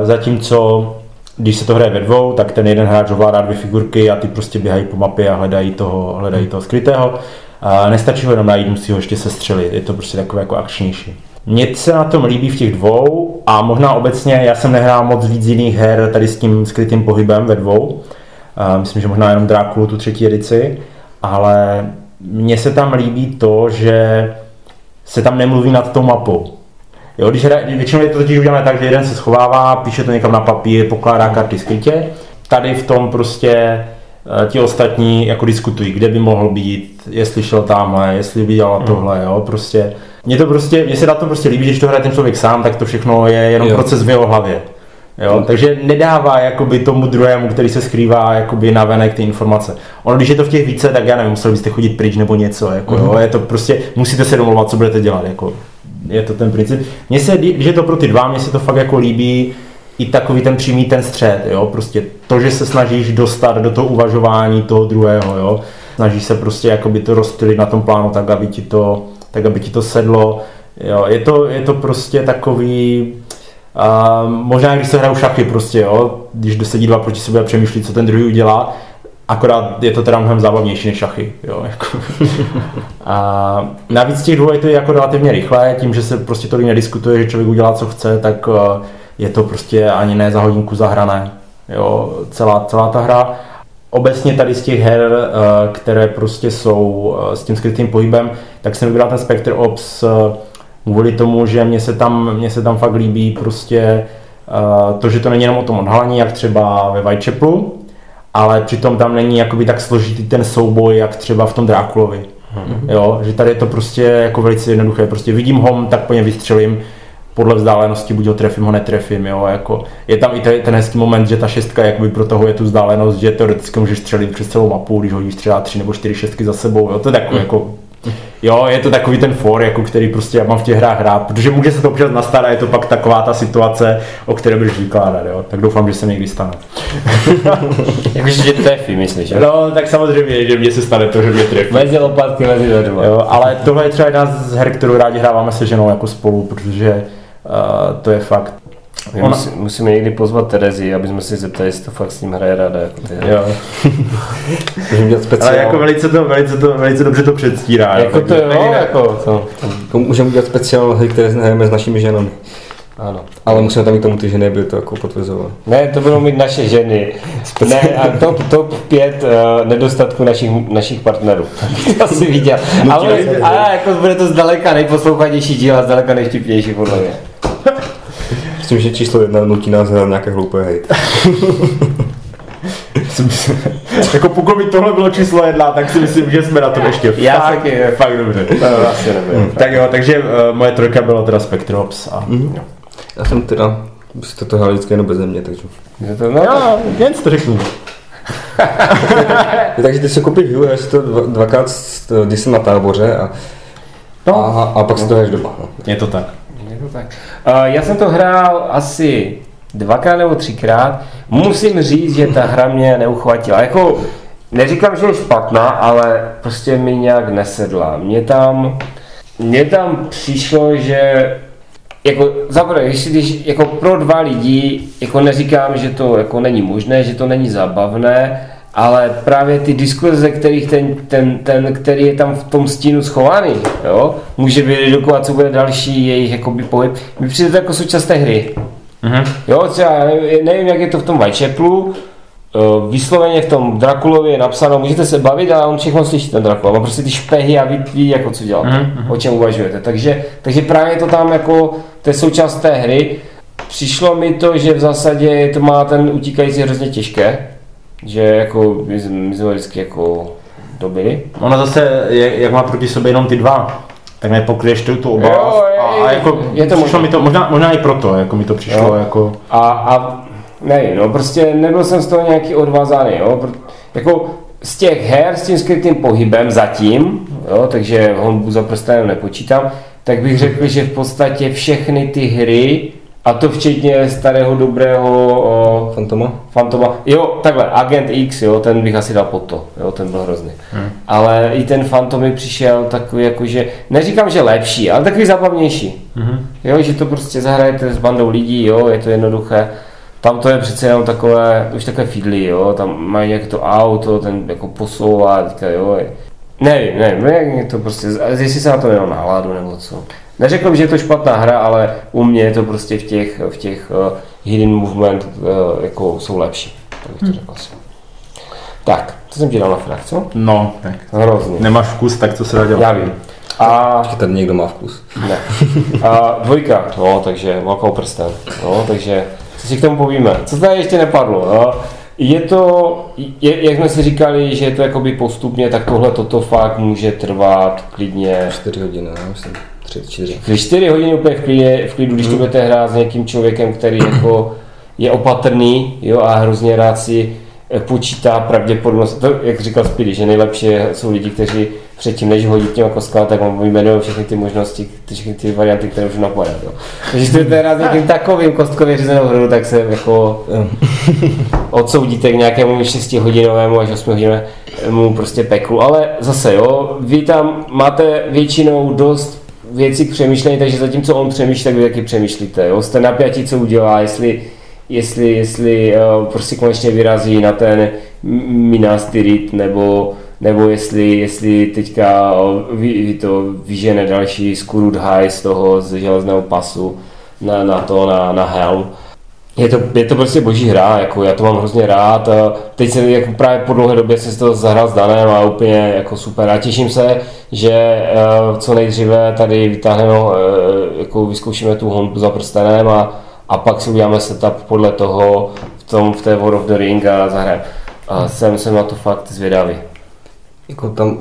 zatímco, když se to hraje ve dvou, tak ten jeden hráč ovládá dvě figurky a ty prostě běhají po mapě a hledají toho, hledají toho skrytého. Uh, nestačí ho jenom najít, musí ho ještě sestřelit, je to prostě takové jako akčnější. Mně se na tom líbí v těch dvou a možná obecně, já jsem nehrál moc víc jiných her tady s tím skrytým pohybem ve dvou. Myslím, že možná jenom Drakulu, tu třetí edici, ale mně se tam líbí to, že se tam nemluví nad tou mapou. Jo, když hra, většinou je to totiž udělané tak, že jeden se schovává, píše to někam na papír, pokládá karty skrytě. Tady v tom prostě ti ostatní jako diskutují, kde by mohl být, jestli šel tamhle, jestli by dělal tohle, jo, prostě. Mně to prostě, mně se na tom prostě líbí, že když to hraje ten člověk sám, tak to všechno je jenom jo. proces v jeho hlavě. Jo? Takže nedává jakoby tomu druhému, který se skrývá jakoby navenek ty informace. Ono, když je to v těch více, tak já nevím, museli byste chodit pryč nebo něco, jako, mm-hmm. jo? Je to prostě, musíte se domlouvat, co budete dělat, jako, je to ten princip. Mně se, když je to pro ty dva, mně se to fakt jako líbí i takový ten přímý ten střed, jo? Prostě to, že se snažíš dostat do toho uvažování toho druhého, jo? Snažíš se prostě jakoby to rozptýlit na tom plánu tak, aby ti to tak aby ti to sedlo, jo, je to, je to prostě takový, uh, možná když se hrajou šachy prostě, jo, když sedí dva proti sobě a přemýšlí, co ten druhý udělá, Akorát je to teda mnohem zábavnější než šachy. Jo, jako. A navíc těch dvou je to jako relativně rychlé, tím, že se prostě tolik nediskutuje, že člověk udělá, co chce, tak je to prostě ani ne za hodinku zahrané. Jo, celá, celá ta hra. Obecně tady z těch her, které prostě jsou s tím skrytým pohybem, tak jsem vybral ten Spectre Ops kvůli tomu, že mně se tam, mně se tam fakt líbí prostě to, že to není jenom o tom odhalení, jak třeba ve Whitechapelu, ale přitom tam není jakoby tak složitý ten souboj, jak třeba v tom Drakulovi. Mm-hmm. Jo, že tady je to prostě jako velice jednoduché, prostě vidím ho, tak po něm vystřelím, podle vzdálenosti buď ho trefím, ho netrefím, jo, jako. Je tam i t- ten hezký moment, že ta šestka jakoby protahuje tu vzdálenost, že teoreticky můžeš střelit přes celou mapu, když hodíš třeba tři nebo čtyři šestky za sebou, jo, to je takový, mm. jako, jo, je to takový ten for, jako který prostě já mám v těch hrách rád, protože může se to občas nastat a je to pak taková ta situace, o které budeš vykládat, jo, tak doufám, že se někdy stane. Jakože tě trefí, myslíš, jo? No, tak samozřejmě, že mně se stane to, že mě trefí. Mezi lopatky, mezi zadma. Jo, ale tohle je třeba jedna z her, kterou rádi hráváme se ženou jako spolu, protože Uh, to je fakt. Ona... Musí, musíme někdy pozvat Terezi, aby jsme si zeptali, jestli to fakt s ním hraje ráda. Jo. Ale jako velice to, velice to, velice dobře to předstírá. Jako to jo, nejde. Jako to. To můžeme udělat speciál hry, které hrajeme s našimi ženami. Ano. Ale musíme tam i k tomu ty ženy, by to jako potvrzovali. Ne, to budou mít naše ženy. Ne, a top, top pět uh, nedostatků našich, našich partnerů. To jsi viděl. Ale, ale jako bude to zdaleka nejposlouchanější díl a zdaleka nejštipnější podle mě. Myslím, že číslo jedna nutí nás hrát nějaké hloupé hejt. Jako pokud by tohle bylo číslo jedna, tak si myslím, že jsme na tom ještě já fakt, taky, fakt dobře. Vlastně hmm. Tak jo, takže uh, moje trojka byla teda Spectre Ops a... Mm-hmm. Jo. Já jsem teda, byste to hráli vždycky jenom bez mě, takže... Je to, no, jo, jen si to řeknu. Takže ty si koupíš view, já si to dva, dvakrát, když jsem na táboře a, no. a, a pak no. si to hraješ doma. No. Je to tak. Je to tak. Uh, já jsem to hrál asi dvakrát nebo třikrát. Musím říct, že ta hra mě neuchvatila. Jako, neříkám, že je špatná, ale prostě mi nějak nesedla. Mně tam, mně tam přišlo, že... Jako zaprvé, když jako pro dva lidi, jako neříkám, že to jako není možné, že to není zábavné, ale právě ty diskuze, kterých ten, ten, ten, který je tam v tom stínu schovaný, jo, může vyrydukovat, co bude další jejich jakoby pohyb, mi přijde to jako současné hry. Mm-hmm. Jo, třeba nevím, jak je to v tom Whitechapelu, vysloveně v tom Drakulovi je napsáno, můžete se bavit, ale on všechno slyší ten Drakula, má prostě ty špehy a ví, ví jako co děláte, mm-hmm. o čem uvažujete. Takže, takže právě to tam jako té současné hry, přišlo mi to, že v zásadě to má ten utíkající hrozně těžké, že jako my jsme vždycky jako dobili. Ona zase, je, jak má proti sobě jenom ty dva, tak nepokryješ tu, tu oblast jo, je, a, a jako je to přišlo možná. Mi to, možná, možná i proto, jako mi to přišlo jo. Jako... A, a nevím, no prostě nebyl jsem z toho nějaký odvázaný, jo, jako z těch her s tím skrytým pohybem zatím, jo, takže honbu za prstenem nepočítám, tak bych řekl, že v podstatě všechny ty hry, a to včetně starého dobrého... O, Fantoma? Fantoma, jo, takhle, Agent X, jo, ten bych asi dal pod to, jo, ten byl hrozný. Hmm. Ale i ten Fantom mi přišel takový jakože, neříkám, že lepší, ale takový zábavnější. Hmm. Jo, že to prostě zahrajete s bandou lidí, jo, je to jednoduché. Tam to je přece jenom takové, už takové fidly, jo, tam mají nějaké to auto, ten jako posouvá, teďka, jo. Nevím, nevím, jak je to prostě, jestli se na to nemám náladu nebo co. Neřekl, že je to špatná hra, ale u mě je to prostě v těch, v těch uh, hidden movement uh, jako jsou lepší, tak bych to řekl asi. Tak, to jsem ti dal na frak, co? No, tak. Hrozně. Nemáš vkus, tak co se dá dělat? Já vím. A... Tady někdo má vkus. Ne. A dvojka, no, takže válka o prsten, no, takže... Co si k tomu povíme? Co tady ještě nepadlo? No? Je to, je, jak jsme si říkali, že je to jakoby postupně, tak tohle toto fakt může trvat klidně... čtyři hodiny, já myslím, tři, čtyři. čtyři hodiny úplně v, klidě, v klidu, když to budete hrát s někým člověkem, který jako je opatrný, jo, a hrozně rád si počítá pravděpodobnost. To, jak říkal Speedy, že nejlepší jsou lidi, kteří předtím, než hodí těma kostkama, tak vám vyjmenují všechny ty možnosti, všechny ty varianty, které můžu napadat. Jo. Takže když jste rád nějakým takovým kostkově řízenou hru, tak se jako odsoudíte k nějakému šestihodinovému až osmihodinému prostě peklu. Ale zase jo, vy tam máte většinou dost věcí k přemýšlení, takže zatímco on přemýšlí, tak vy taky přemýšlíte. Jo. Jste napjatí, co udělá, jestli jestli, jestli prostě konečně vyrazí na ten Minas Tirith, nebo, nebo jestli, jestli teďka vy, to vyžene další Skurudhaj z toho, z železného pasu na, na to, na, na helm. Je to, je to prostě boží hra, jako já to mám hrozně rád. Teď jsem jako právě po dlouhé době se to zahrál s Danem a úplně jako super. A těším se, že co nejdříve tady vytáhneme, jako vyzkoušíme tu honbu za prstenem a, a pak si uděláme setup podle toho v, tom, v té World of the Ring a zahrajeme. A jsem, jsem na to fakt zvědavý. Jako tam,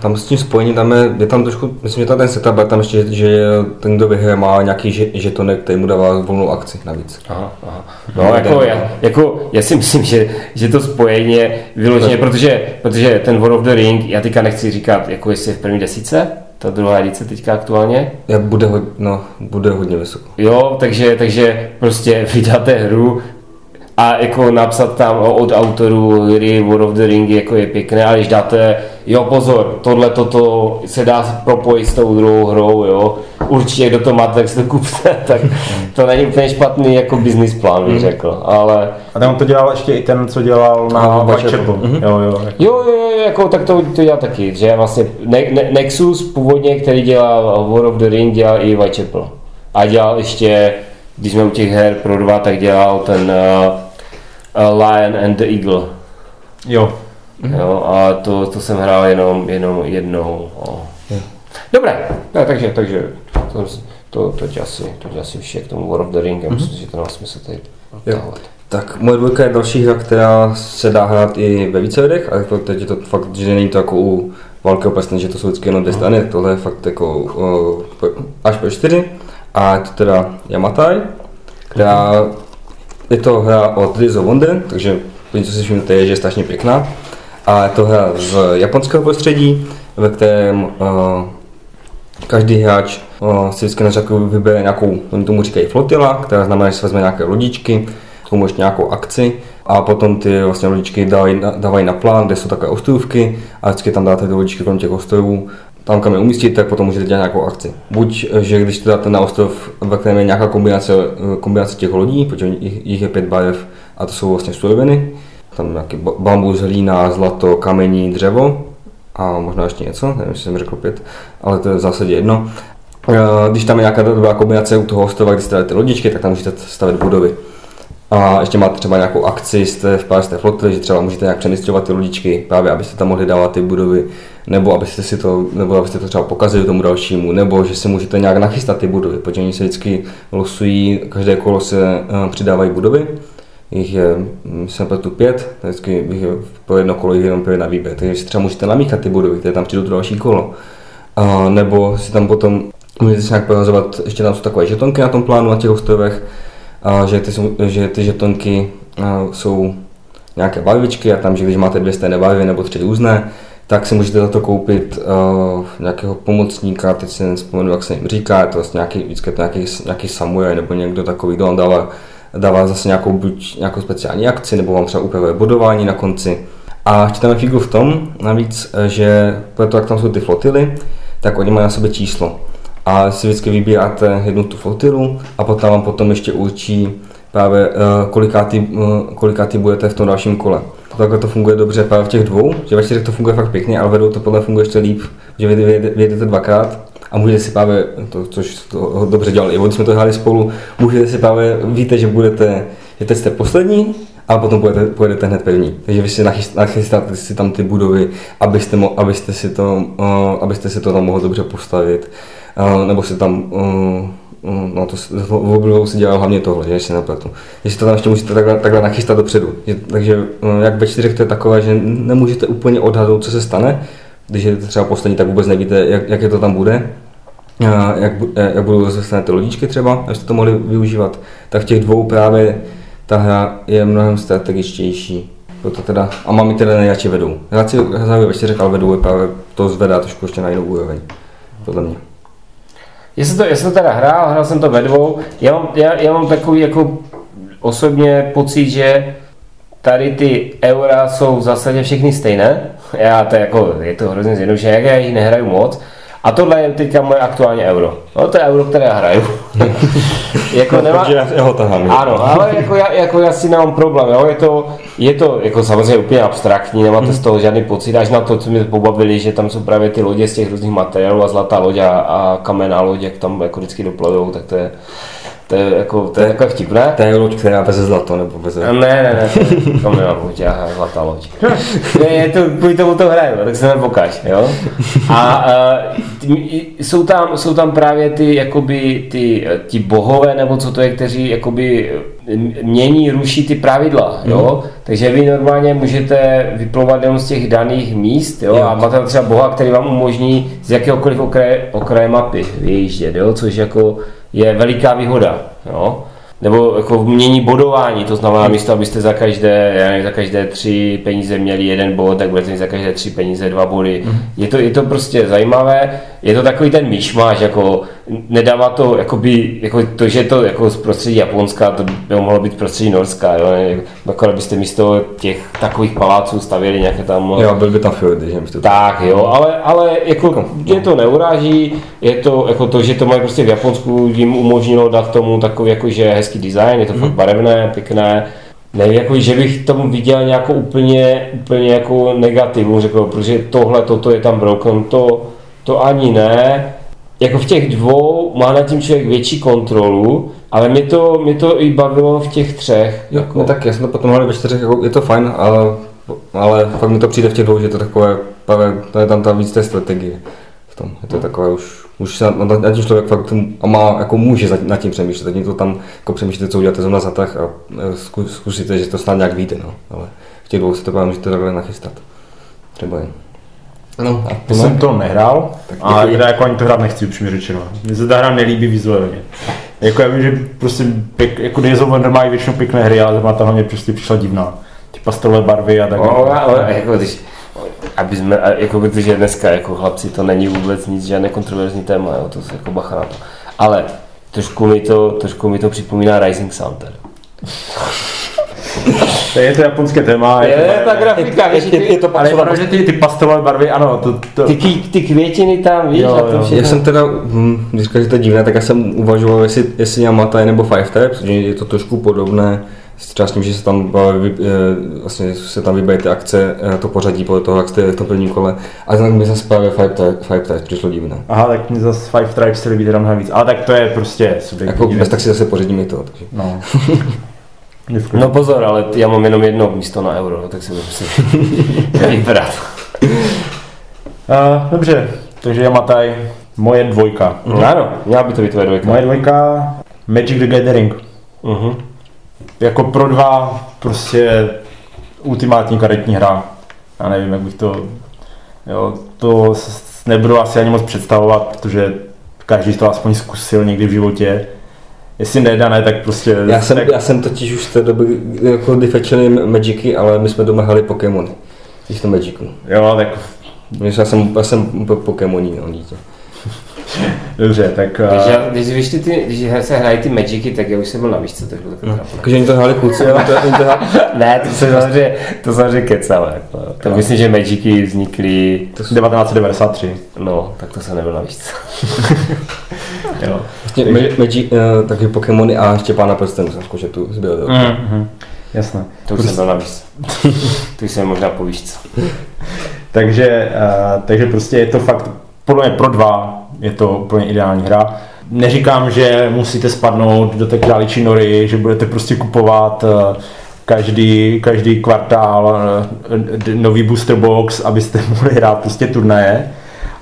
tam s tím spojení, tam je, je tam trošku, myslím, že tam ten setup je tam ještě, že ten, kdo vyhraje, má nějaký žetonek, který mu dává volnou akci navíc. Aha, aha. No, no jako, já, jako já si myslím, že, že to spojení je vyloženě, protože, protože ten World of the Ring, já teďka nechci říkat, jako jestli je v první desíce, ta druhá edice teďka aktuálně. Já bude, ho, no, bude hodně vysoko. Jo, takže, takže prostě vydáte hru, a jako napsat tam od autorů hry World of the Ring jako je pěkné, ale když dáte, jo pozor, tohle toto se dá propojit s tou druhou hrou, jo, určitě kdo to máte, tak si to kupte, tak to není úplně špatný jako business plán, bych řekl, ale... A tam to dělal ještě i ten, co dělal na Whitechapelu, jo, jo, jako... jo, jo, jako tak to, to dělal taky, že vlastně ne, ne, Nexus původně, který dělal World of the Ring, dělal i Whitechapel a dělal ještě, když jsme u těch her pro dva, tak dělal ten... Lion and the Eagle. Jo. Jo, a to, to jsem hrál jenom, jenom jednou. Jo. Dobré, no, takže, takže to, to, to asi, to asi vše k tomu World of the Ring, mm-hmm. Myslím, že to nás smysl tady odtahovat. Tak moje dvojka je další hra, která se dá hrát i ve více lidech, ale teď je to fakt, že není to jako u Války o Prsten, že to jsou vždycky jenom dvě strany, mm-hmm. Tohle je fakt jako uh, až pro čtyři a je to teda Yamatai, která mm-hmm. Je to hra od Days of Wonder, takže to, co si všimnete, je, že je strašně pěkná. A je to hra z japonského prostředí, ve kterém uh, každý hráč uh, si vždycky na začátku vybere nějakou, oni tomu říkají flotila, která znamená, že se vezme nějaké lodičky, k tomu ještě nějakou akci a potom ty vlastně lodičky dávají, dávají na plán, kde jsou takové ostrůvky a vždycky tam dáte ty lodičky kolem těch ostrovů. Tam, kam je umístit, tak potom můžete dělat nějakou akci. Buď, že když to dáte na ostrov, ve kterém je nějaká kombinace, kombinace těch lodí, protože jich je pět barev a to jsou vlastně suroviny. Tam nějaký bambus, hlína, zlato, kamení, dřevo a možná ještě něco, nevím, jestli jsem řekl pět, ale to je v zásadě jedno. Když tam je nějaká dobrá kombinace u toho ostrova, když jste dáte lodičky, tak tam můžete stavět budovy. A ještě máte třeba nějakou akci jste v pár z té flotily, že třeba můžete nějak přemisťovat ty lodičky, právě abyste tam mohli dávat ty budovy, nebo abyste si to, nebo abyste to třeba pokazili tomu dalšímu, nebo že si můžete nějak nachystat ty budovy, protože oni se vždycky losují, každé kolo se uh, přidávají budovy, jich je, myslím, tu pět, vždycky je, pro jedno kolo jich jenom pět na výběr, takže si třeba můžete namíchat ty budovy, které tam přijdou do další kolo, uh, nebo si tam potom můžete si nějak pohazovat, ještě tam jsou takové žetonky na tom plánu, na těch ostrovech, A že, ty, že ty žetonky jsou nějaké barvičky a tam, že když máte dvě stejné barvy nebo tři různé, tak si můžete za to koupit uh, nějakého pomocníka, teď si nevzpomenu, jak se jim říká, je to vlastně nějaký, vždycky to nějaký, nějaký samuraj nebo někdo takový, kdo vám dává, dává zase nějakou, buď, nějakou speciální akci nebo vám třeba upravuje bodování na konci. A ještě tam je fígl v tom navíc, že proto jak tam jsou ty flotily, tak oni mají na sobě číslo. A si vždycky vybíráte jednu tu flotilu a potom vám potom ještě určí právě kolikátý, kolikátý budete v tom dalším kole. Takhle to funguje dobře právě v těch dvou, že ve čtyřech to funguje fakt pěkně, ale ve dvou to podle funguje ještě líp, že vyjedete dvakrát a můžete si právě, to, což to dobře dělali, i když jsme to hráli spolu, můžete si právě, víte, že budete, že teď jste poslední, a potom pojedete, pojedete hned první. Takže vy si nachystáte si tam ty budovy, abyste, mo, abyste, si, to, abyste si to tam mohli dobře postavit. Uh, nebo si tam, uh, uh, no to v obdobou si dělal hlavně tohle, že si nepletu. Jestli to tam ještě musíte takhle, takhle nachystat dopředu. Je, takže uh, jak ve čtyřech to je takové, že nemůžete úplně odhadnout, co se stane. Když je to třeba poslední, tak vůbec nevíte, jak, jak je to tam bude. Uh, jak, jak budou rozestané ty lodičky třeba, abyste to mohli využívat. Tak v těch dvou právě ta hra je mnohem strategičtější. Proto teda, a mám i teda nejradši vedou. Hrát si ve čtyřech, ale vedou je právě, to zvedá trošku ještě na jinou úroveň. Podle mě. Já jsem, to, já jsem to teda hrál, hrál jsem to ve dvou, já mám, já, já mám takový jako osobně pocit, že tady ty eura jsou v zásadě všechny stejné, já to jako, je to hrozně zjednodušené, jak já jich nehraju moc, A tohle je teďka moje aktuálně euro. No to je euro, které já hraju. Jako no, nemá... Takže já ho tahám. Ano, ale jako já, jako já si nemám problém. Jo? Je to, je to jako samozřejmě úplně abstraktní, nemáte z toho žádný pocit, až na to, co mi pobavili, že tam jsou právě ty lodě z těch různých materiálů a zlatá loď a, a kamenná loď, jak tam jako vždycky doplavujou, tak to je... To je jako, to je takové vtipné. To je loď, která veze zlato nebo veze... Ne, ne, ne, to nemám loď, já zlatá loď. Ne, je to, kvůli tomu to hraju, tak se nepokáž, jo. A uh, jsou, tam, jsou tam právě ty, jakoby, ty, ty bohové, nebo co to je, kteří, jakoby, mění, ruší ty pravidla, jo. Mm. Takže vy normálně můžete vyplouvat jenom z těch daných míst, jo, jo. A máte třeba boha, který vám umožní z jakéhokoliv okraje, okraje mapy vyjíždět, jo, což jako... je veliká výhoda, jo? Nebo jako mění bodování, to znamená místo, abyste za každé, já nevím, za každé tři peníze měli jeden bod, tak budete mít za každé tři peníze dva body. Mm. Je to, je to prostě zajímavé, je to takový ten myšmaš, jako nedává to, jakoby, jako to, že to jako z prostředí Japonska, to by mohlo být prostředí Norska, jo, akorát byste místo těch takových paláců stavěli nějaké tam... Jo, byl by tam fjordy, že byste... Tak jo, ale, ale jako mě to neuráží, je to jako to, že to mají prostě v Japonsku, jim umožnilo dát tomu takový jakože hezký design, je to mm. fakt barevné, pěkné. Nevím, jako, že bych tomu viděl nějakou úplně, úplně jako negativu, řekl, protože tohle, toto je tam broken, to, to ani ne. Jako v těch dvou má nad tím člověk větší kontrolu, ale mě to, mě to i bavilo v těch třech. Jo, jako. No tak já jsem to potom hledal ve čtyřech, jako, je to fajn, ale, ale fakt mi to přijde v těch dvou, že to takové, právě, to je tam ta víc té strategie v tom, je to takové už, už se na, na tím člověk fakt má, jako může nad tím přemýšlet, tak někdo tam jako přemýšlíte, co uděláte zrovna za tah a zkusíte, že to snad nějak vyjde, no, ale v těch dvou se to právě můžete takhle nachystat, třeba jen. No, já jsem to nehrál a já jako ani to hrát nechci, upřímně řečeno. Mně se ta hra nelíbí vizuálně. Jako já vím, že prostě pěk, jako Days of Wonder má i většinou pěkné hry, ale ta hlavně prostě přišla divná. Ty pastelové barvy a tak. O, ale jako když, aby jsme, jako protože dneska jako chlapci to není vůbec nic, žádné kontroverzní téma, jo, to se jako bacha na to. Ale trošku mi to, trošku mi to připomíná Rising Sun. To je to japonské téma. Je, je to ta grafika, je, je, je to pastelové barvy. Ty, ty pastelové barvy, ano. To, to... Ty, ty květiny tam, víš, jo, a to všechno. Já jsem teda, hm, když říkáš, že to je divné, tak já jsem uvažoval, jestli, jestli Yamatai nebo Five Tribes, že je to trošku podobné. Třeba s tím, že se tam, vlastně se tam vybají ty akce, to pořadí podle toho, jak jste v tom prvním kole. A tak mi zase právě Five, Five Tribes přišlo divné. Aha, tak mi zase Five Tribes se líbí teda mnohem víc. Ale tak to je prostě jako, bez tak si zase pořadíme to. Takže. No. No pozor, ale já mám jenom jedno místo na euro, tak si to musím vybrat. Uh, dobře, takže Yamatai, moje dvojka. Mm. Ano, měla by to být tvoje dvojka. Moje dvojka, Magic the Gathering. Uh-huh. Jako pro dva prostě ultimátní karetní hra. Já nevím, jak bych to... Jo, to nebudu asi ani moc představovat, protože každý to aspoň zkusil někdy v životě. Jestli nejde, ne, tak prostě... Já jsem, tak... já jsem totiž už v té době jako defečený Magicy, ale my jsme doma hráli Pokémony. Těch to Magicu. Jo, tak... Já jsem, já jsem Pokémoní, no, dítě. Dobře, tak... Když, a... když, když, ty, ty, když se hrají ty Magicy, tak já už jsem byl na výšce, takže to tak tak. Oni to hráli kluci, jo? Ne, to se samozřejmě, to samozřejmě kecalo. Jako. To no. Myslím, že Magicy vznikly... To jsou... devatenáct devadesát tři. No, tak to jsem nebyl na výšce. Jo. Vlastně Magic, Magic, uh, taky Pokémony a ještě Pána Prstenů jsem zkoušel tu zběl. Mm-hmm. Jasné. To už Prst... jsem byl na výšce. To už jsem možná po výšce. takže, uh, takže prostě je to fakt, podle mě pro dva, je to úplně ideální hra. Neříkám, že musíte spadnout do té králičí nory, že budete prostě kupovat uh, každý, každý kvartál uh, d- nový booster box, abyste mohli hrát prostě turnaje.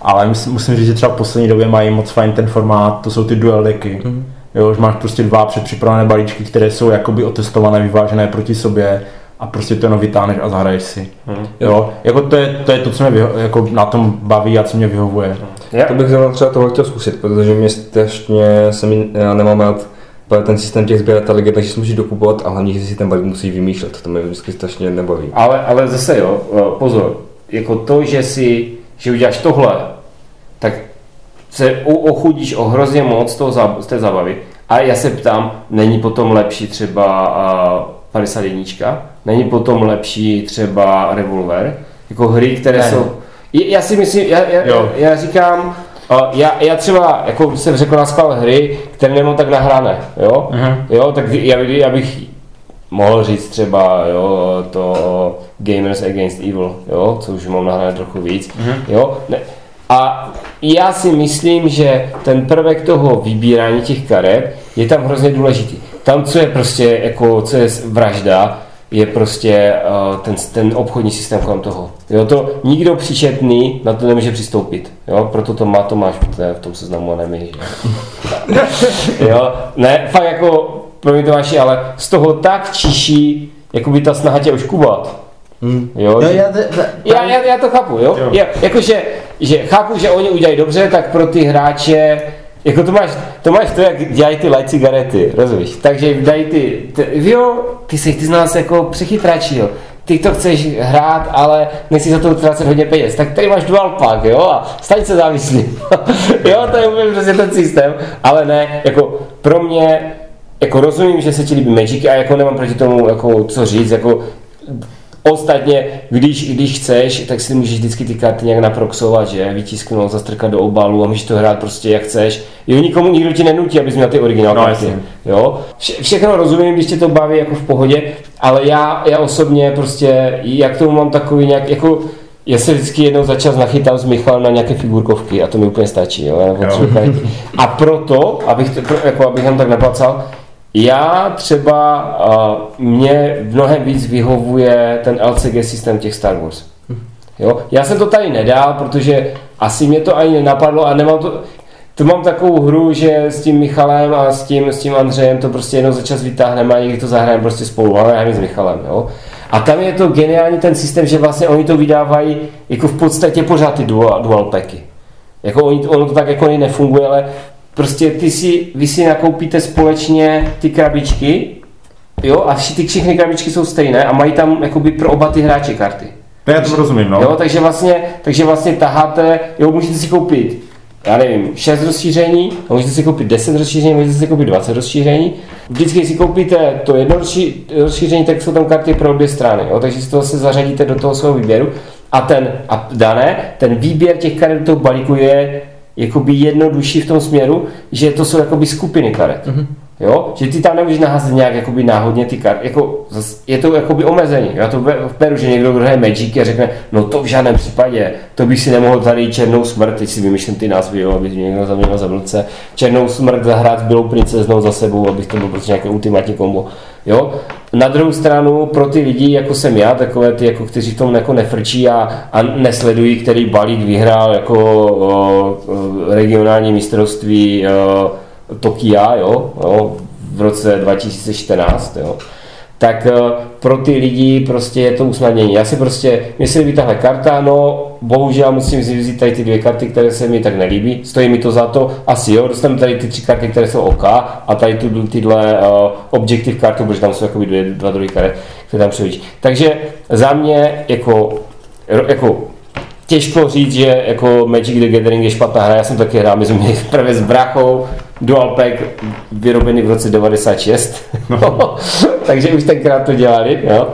Ale musím říct, že třeba v poslední době mají moc fajn ten formát, to jsou ty duel decky. Mm-hmm. Jo, že máš prostě dva předpřipravené balíčky, které jsou jakoby otestované, vyvážené proti sobě a prostě to jenom vytáhneš a zahraješ si. Mm-hmm. Jo, jako to je, to je to, co mě vyho- jako na tom baví a co mě vyhovuje. Yeah. To bych třeba tohle chtěl zkusit, protože mě strašně, jsem, já nemám rád ten systém těch sběratelek je, takže si musíš dokupovat a hlavně, že si ten balík musíš vymýšlet, to mě vždycky strašně nebaví. Ale, ale zase jo, pozor, jako to, že si, že uděláš tohle, tak se ochudíš o hrozně moc z, toho, z té zabavy. A já se ptám, není potom lepší třeba padesát jedna? Není potom lepší třeba Revolver? Jako hry, které ne. Jsou... Já si myslím, já, já, já říkám, Já, já třeba, jako jsem řekl, naspal hry, které nemám tak nahrané, jo? Uh-huh. Jo, tak já, já bych mohl říct třeba, jo, to Gamers Against Evil, jo, co už mám nahrané trochu víc, uh-huh. Jo? Ne. A já si myslím, že ten prvek toho vybírání těch karet je tam hrozně důležitý. Tam, co je prostě, jako, co je vražda, je prostě uh, ten, ten obchodní systém kolem toho. Jo, to nikdo příčetný na to nemůže přistoupit. Jo, proto to má Tomáš v tom seznamu a nemí. Jo, ne, fakt jako, promiň Tomáši, ale z toho tak čiší, jakoby ta snaha tě oškubat. Hmm. Jo, no, že... já, já, já, já to chápu, jo. jo. Já, jakože, že chápu, že oni udělají dobře, tak pro ty hráče, jako to máš, to máš to, jak dělají ty light cigarety, rozumíš? Takže dají ty, ty jo, ty jsi, ty nás jako přechytračí, jo. Ty to chceš hrát, ale nechci za to utrácet hodně peněz, tak tady máš dual pack, jo, a staň se závislý. Jo, to je úplně přesně ten systém, ale ne, jako pro mě, jako rozumím, že se ti líbí Magic a jako nemám proti tomu, jako co říct, jako ostatně, když, když chceš, tak si můžeš vždycky ty karty nějak naproxovat, že? Vytisknout, zastrkat do obalu a můžeš to hrát prostě jak chceš. Jo, nikomu nikdo ti nenutí, abys měl ty originální no, karty. Jo? Vše, všechno rozumím, když tě to baví jako v pohodě, ale já, já osobně prostě, jak tomu mám takový nějak, jako já se vždycky jednou za čas nachytám s Michalem na nějaké figurkovky a to mi úplně stačí, jo? Já nepotřebuji. A proto, abych, to, jako, abych tam tak naplacal, já třeba, uh, mě mnohem víc vyhovuje ten L C G systém těch Star Wars. Jo? Já jsem to tady nedal, protože asi mě to ani nenapadlo a nemám to... To mám takovou hru, že s tím Michalem a s tím, s tím Andřejem to prostě jednou za čas vytáhneme a někdy to zahrajeme prostě spolu, ale já s Michalem, jo. A tam je to geniální ten systém, že vlastně oni to vydávají jako v podstatě pořád ty dual, dual packy. Jako oni, ono to tak jako nefunguje, ale prostě ty si, vy si nakoupíte společně ty krabičky, jo, a vši, ty všechny krabičky jsou stejné a mají tam jakoby pro oba ty hráče karty. To já to rozumím, no. Jo, takže vlastně, takže vlastně taháte, jo, můžete si koupit, já nevím, šest rozšíření, můžete si koupit deset rozšíření, můžete si koupit dvacet rozšíření. Vždycky, když si koupíte to jedno rozšíření, tak jsou tam karty pro obě strany, jo, takže si to zase zařadíte do toho svého výběru a ten, a dané, ten výběr těch karet do toho balíku je jakoby jednodušší v tom směru, že to jsou jakoby skupiny karet. Mm-hmm. Jo? Že ty tam nemůžeš naházet nějak jakoby náhodně ty karty. Jako, je to jakoby omezení. Já to beru, že někdo hraje Magic a řekne, no to v žádném případě, to bych si nemohl tady černou smrt, teď si vymýšlím ty názvy, jo, aby někdo zaměnil za blbce, černou smrt zahrát s bílou princeznou za sebou, abych to byl prostě nějaké ultimátní kombo. Jo? Na druhou stranu pro ty lidi, jako jsem já, takové ty, jako, kteří v tom jako nefrčí a, a nesledují, který balík vyhrál jako o, regionální mistrovství o, Tokia, jo, jo, v roce dva tisíce čtrnáct, jo, tak pro ty lidi prostě je to usnadnění. Já si prostě, mě se líbí tahle karta, no bohužel musím si vzít tady ty dvě karty, které se mi tak nelíbí, stojí mi to za to, asi jo, dostanu tady ty tři karty, které jsou OK a tady tu, tyhle uh, objective kartu, protože tam jsou jakoby dvě, dva druhé karet, které tam převíš. Takže za mě jako, jako těžko říct, že jako Magic the Gathering je špatná hra, já jsem taky hrál, my jsme měli prvé s brachou, dual pack vyrobený v roce devadesát šest, takže už tenkrát to dělali, jo.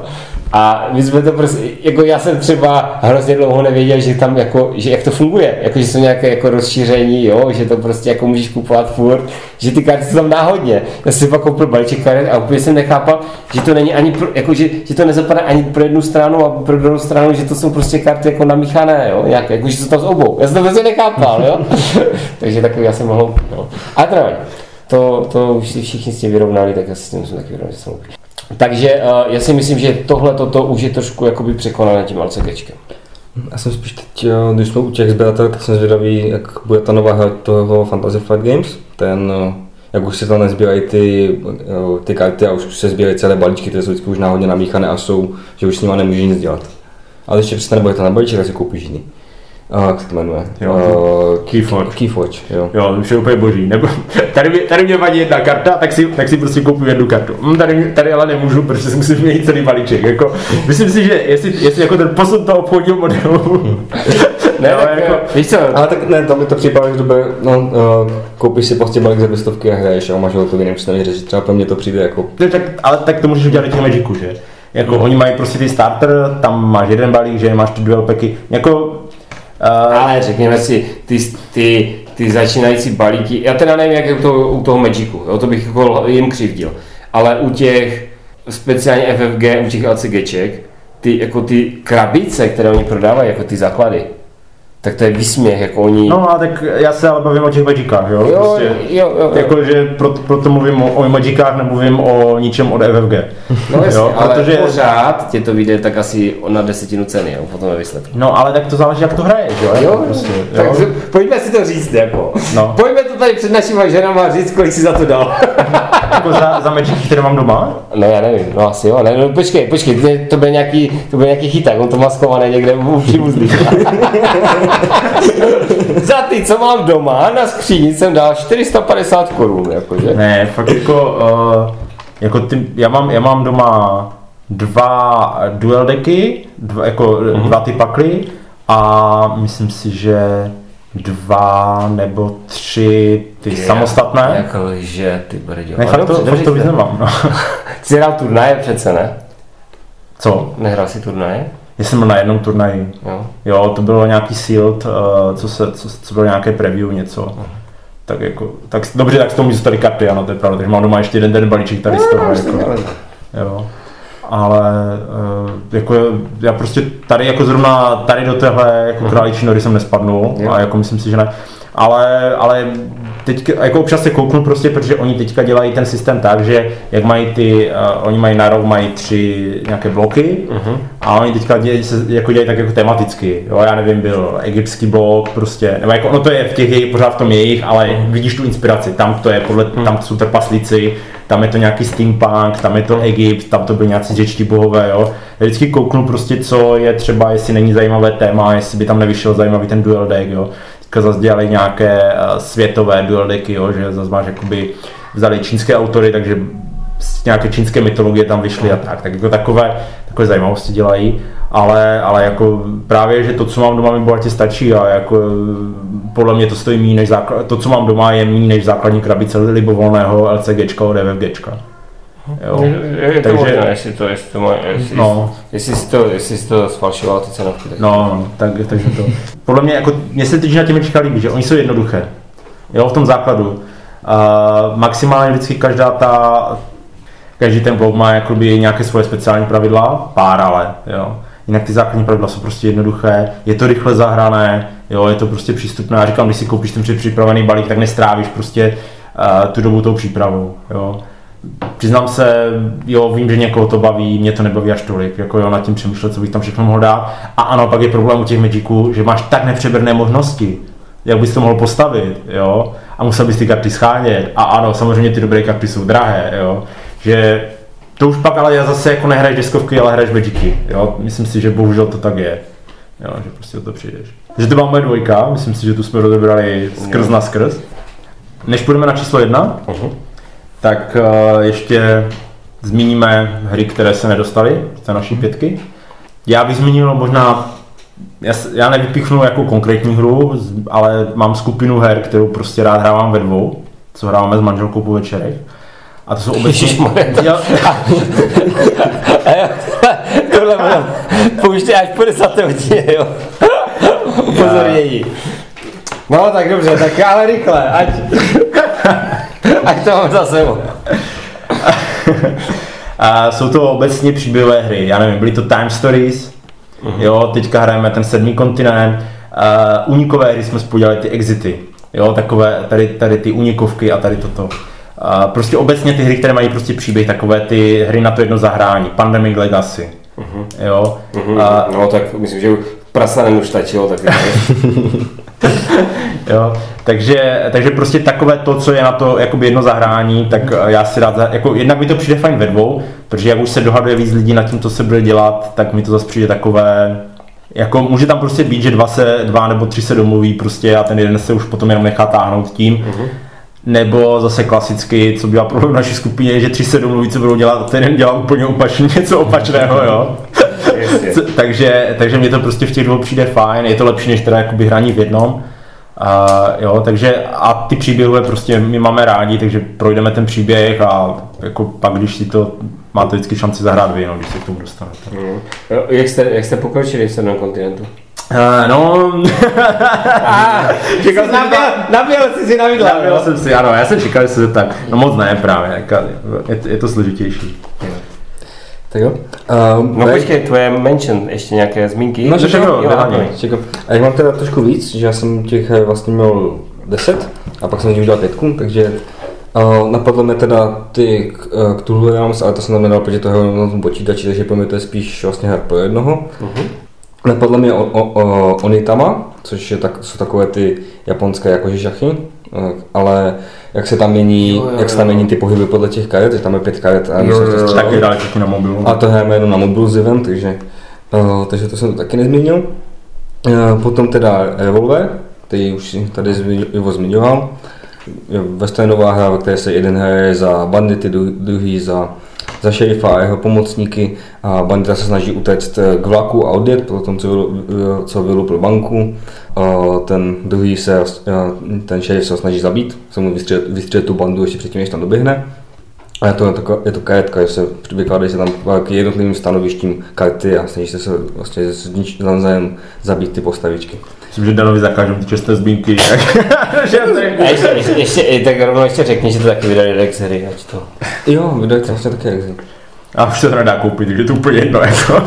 A my jsme to prostě, jako já jsem třeba hrozně dlouho nevěděl, že tam jako, že jak to funguje, jako že jsou nějaké jako rozšíření, jo, že to prostě jako můžeš kupovat furt, že ty karty jsou tam náhodně. Já jsem pak koupil balíček karet a úplně jsem nechápal, že to není ani pro, jako že, že to nezapadá ani pro jednu stranu a pro druhou stranu, že to jsou prostě karty jako namíchané, jo, nějaké, jako že jsou tam s obou. Já jsem to prostě nechápal, jo. Takže takový já jsem mohl, jo. A trvání. To, to už si všichni s tím vyrovnali, tak já si s tím musím taky vyrovnat, že jsem lupil. Takže uh, já si myslím, že tohle toto už je trošku jakoby překonané tím LCGčkem. Já jsem spíš teď, když jsme u těch zběratel, tak jsem zvědavý, jak bude ta nová hra toho Fantasy Flight Games. Ten, jak už se tam nezbírají ty, ty karty a už se sbírají celé balíčky, které jsou vždycky už náhodně namíchané a jsou, že už s nima nemůžeš nic dělat. Ale ještě přesně nebude to na balíček, tak si koupíš jiný. A jak se to jmenuje? Uh, Keyforge. Keyforge, jo. Jo, to už je úplně boží. Nebo, tady, tady mě vadí jedna karta, tak si, tak si prostě koupím jednu kartu. Hm, tady, tady ale nemůžu, protože si musím měnit celý balíček. Jako, myslím si, že jestli, jestli jako ten posun toho obchodního modelu... Ne, no, tak, jako, víš co? Ale tak ne, tam mi to připadá, že to bude, no, uh, koupíš si prostě balík za dvě stovky a hraješ a máš ho to v jiném stanu řešit. Třeba pro mě to přijde jako... Ne, tak, ale tak to můžeš udělat i těch Magicu, že? Jako, oni mají prostě ty starter, tam máš jeden balík, že máš ty dual packy. Jako, Uh, ale řekněme si, ty, ty ty začínající balíky, já teda nevím, jak je to u toho Magicu, jo, to bych jako jim křivdil, ale u těch speciálně F F G, u těch LCGček, ty, jako ty krabice, které oni prodávají, jako ty základy, tak to je výsměch, jako oni... No a tak já se ale bavím o těch Magicách, jo? Jo, prostě, jo, jo, jo. Jakože proto, proto mluvím o, o Magicách, nemluvím o ničem od F F G. No jasně, jo? Ale protože... pořád tě to vyjde tak asi na desetinu ceny, jo, potom je výsledku. No ale tak to záleží, jak to hraješ, jo? Jo, jako prostě, tak jo? Pojďme si to říct, jako. No. Pojďme to tady před našima ženama říct, kolik si za to dal. Jako za, za Magicích, které mám doma? No já nevím, no asi jo, ne, no, počkej, počkej, to byl nějaký, to byl nějaký chyták, on to maskovaný někde v příbuzných. Za ty, co mám doma, na skříni jsem dal čtyři sta padesát korun, jakože. Ne, fakt jako, uh, jako ty, já mám, já mám doma dva duel decky, dva, jako mm-hmm. dva ty pakly a myslím si, že dva nebo tři ty je, samostatné. Jakože, ty brďo. Ne, fakt to, to, to víc nemám, no. Ty jsi hrál turnaje přece, ne? Co? Nehrál jsi turnaje? Já jsem byl na jednom turnaji, jo. jo, to bylo nějaký sealed, uh, co, se, co, co bylo nějaké preview, něco, uh-huh. tak jako, tak dobře, tak z toho místu tady karty, ano, to je pravda, takže mám doma ještě jeden ten balíček tady no, z toho, no, jako, jo, ale uh, jako já prostě tady jako zrovna, tady do téhle jako uh-huh. králičí nory jsem nespadnul yeah. a jako myslím si, že ne, ale, ale teď jako občas se kouknu prostě, protože oni teďka dělají ten systém tak, že jak mají ty, uh, oni mají na rok mají tři nějaké bloky uh-huh. a oni teďka dělají, se, jako dělají tak jako tematicky, jo, já nevím, byl egyptský blok prostě, nebo jako, no to je v těch jejich, pořád v tom jejich, ale uh-huh. vidíš tu inspiraci, tam to je, podle, uh-huh. tam jsou trpaslíci, tam je to nějaký steampunk, tam je to Egypt, tam to byli nějací řečtí bohové, jo. Já vždycky kouknu prostě, co je třeba, jestli není zajímavé téma, jestli by tam nevyšel zajímavý ten duel deck, jo. Teďka zase dělali nějaké světové duel decky, jo, že zase máš jakoby, vzali čínské autory, takže nějaké čínské mytologie tam vyšly a tak, tak jako takové, takové zajímavosti dělají, ale, ale jako právě, že to, co mám doma, mi bohatě stačí a jako podle mě to stojí méně než základ, to, co mám doma, je méně než základní krabice libovolného LCGčka od D V F Gčka. Jo. Je, je takže, to možné, jestli to, jestli to, má, jestli, no. jestli si to, jestli si to sfalšoval ty cenovky. Tak no, tak, takže to. Podle mě, jako, mě se teď na těmi čeká líbí, že oni jsou jednoduché, jo, v tom základu. Uh, maximálně vždycky každá ta, každý ten blok má jakoby nějaké svoje speciální pravidla, pár ale, jo. Jinak ty základní pravidla jsou prostě jednoduché, je to rychle zahrané, jo, je to prostě přístupné. Já říkám, když si koupíš ten předpřipravený balík, tak nestrávíš prostě uh, tu dobu tou přípravou, jo. Přiznám se, jo, vím, že někoho to baví, mě to nebaví až tolik, jako jo, nad tím přemýšlet, co bych tam všechno mohl dát. A ano, pak je problém u těch Magiců, že máš tak nepřeberné možnosti, jak bys to mohl postavit, jo, a musel bys ty karty schánět. A ano, samozřejmě ty dobré karty jsou drahé, jo, že to už pak, ale já zase jako nehraješ deskovky, ale hraješ Magicy, jo, myslím si, že bohužel to tak je, jo, že prostě o to přijdeš. Takže to byla moje dvojka, myslím si, že tu jsme rozebrali skrz na skrz. Než půjdeme na číslo jedna, uh-huh. tak uh, ještě zmíníme hry, které se nedostaly z té naší pětky. Já bych zmínil možná, já, já nevypichnu jako konkrétní hru, ale mám skupinu her, kterou prostě rád hrávám ve dvou, co hráváme s manželkou po večerech. A to jsou obecně... Já... Tohle mám pouštěj až po desáté hodině, jo. Upozornění. No tak dobře, tak ale rychle, ať... Ať to mám za sebou. A jsou to obecně příběhové hry, já nevím, byly to Time Stories, uh-huh. jo, teďka hrajeme ten sedmý kontinent, uh, unikové hry jsme spodělali ty exity, jo, takové, tady, tady ty unikovky a tady toto. Uh, prostě obecně ty hry, které mají prostě příběh, takové ty hry na to jedno zahrání, Pandemic Legacy, uh-huh. jo. Uh-huh. Uh, no tak myslím, že prasanem už stačilo, tak jo, takže, takže prostě takové to, co je na to jakoby jedno zahrání, tak já si rád, jako jednak mi to přijde fajn ve dvou, protože jak už se dohaduje víc lidí nad tím, co se bude dělat, tak mi to zase přijde takové, jako může tam prostě být, že dva, se, dva nebo tři se domluví prostě a ten jeden se už potom jenom nechá táhnout tím, mm-hmm. nebo zase klasicky, co bývá problém v naší skupině, že tři se domluví, co budou dělat a ten jeden dělá úplně opačně, něco opačného, jo. takže, takže mě to prostě v těch dvou přijde fajn, je to lepší než teda jakoby hraní v jednom. Uh, jo, takže a ty příběhové prostě my máme rádi, takže projdeme ten příběh a jako pak, když si to máte vždycky šanci zahrát vy, no, když se k tomu dostanete. Mm. Jak jste, jak jste pokročili v sedmém kontinentu? Uh, no, čekal jsem naběl, to... naběl jsi si na vidla. Naběl jsem si, ano, já jsem čekal, že se zeptám. No moc ne právě, je, je to složitější. Tak jo. Um, no počkej, tvoje mention, ještě nějaké zmínky? No všechno, všechno. A já mám teda trošku víc, že já jsem těch vlastně měl deset a pak jsem už dal pětku, takže uh, napadlo mě teda ty uh, Cthulhu Realms, ale to jsem nedal, protože toho je na tom počítači, takže pro mě to je spíš vlastně her pro jednoho. Uh-huh. Napadlo mě o, o, o, Onitama, což je tak, jsou takové ty japonské jakože žachy, ale jak se tam mění, jo, jo, jak se tam mění ty pohyby podle těch karet, že tam je pět karet a musíš to střílet. Taky na mobilu. A to hrajeme jenom na mobilu s Ivem, takže, uh, takže to jsem to taky nezmínil. Uh, potom teda Revolver, který už tady Ivo zmiňoval. Westernová hra, ve které se jeden hraje za bandity, druhý za za šerifa a jeho pomocníky a bandita se snaží utéct k vlaku a odjet po tom, co vylupil banku. Ten druhý se, ten šerif se snaží zabít, se mu vystřelit tu bandu ještě předtím, než tam doběhne. A je to, je to karetka, že se vykládají se tam k jednotlivým stanovištím karty a snaží se se vlastně navzájem zabít ty postavičky. Myslím, že Danovi zakážu ty časté zmínky. A ještě, ještě, ještě, tak rovnou ještě řekni, že to taky vydali Rex hry, ať to... Jo, vydali to vlastně taky Rex hry. A už se to dá koupit, takže to úplně jedno jako.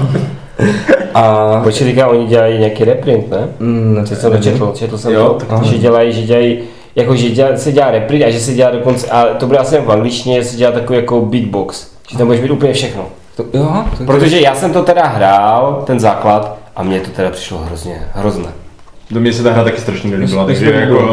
A... Počkej, říká, oni dělají nějaký reprint, ne? Mm, ne, jsem dočetl, četl jsem jo, to, že dělají, že dělají... Jako, že děla, se dělá reprint a že se dělá dokonce, ale to bude asi v angličtině, se dělá takový jako beatbox, že tam budeš mít úplně všechno. To, jo, to protože já jsem to teda hrál, ten základ, a mně to teda přišlo hrozně, hrozné. Do mě se ta hra taky strašně nelíbila, takže jako...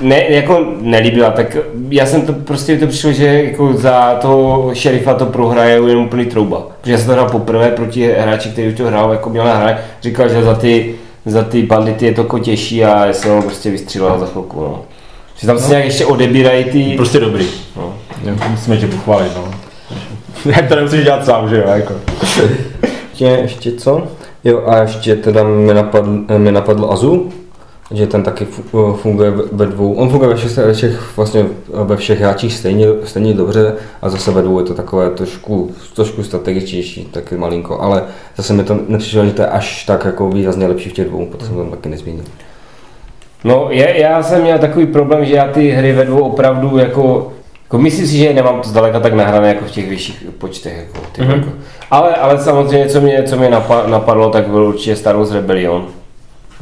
Ne, jako nelíbila, tak já jsem to prostě to přišlo, že jako za toho šerifa to prohraje jenom úplný trouba. Protože já jsem to hrál poprvé proti hráči, který už to hrál, jako měl hrát, říkal, že za ty za ty bandity je to kotěší a já jsem ho prostě vystřílel za chvilku, no. Že tam se no. nějak ještě odebírají ty... Prostě dobrý, no. Musíme tě pochválit, no. Jak to nemusíš dělat sám, že jo, jako. Ještě, ještě co? Jo, a ještě teda mi napadl, mi napadl Azu, že ten taky funguje ve dvou, on funguje ve všech, ve všech, vlastně ve všech hráčích stejně, stejně dobře a zase ve dvou je to takové trošku, trošku strategičtější, taky malinko, ale zase mi to nepřišlo, že to je až tak jako výrazně lepší v těch dvou, protože jsem tam taky nezmínil. No je, já jsem měl takový problém, že já ty hry ve dvou opravdu jako, jako myslím si, že nemám to zdaleka tak nahrané jako v těch vyšších počtech, jako, těch, mm-hmm. jako. Ale, ale samozřejmě co mě, co mě napadlo, tak byl určitě Star Wars Rebellion.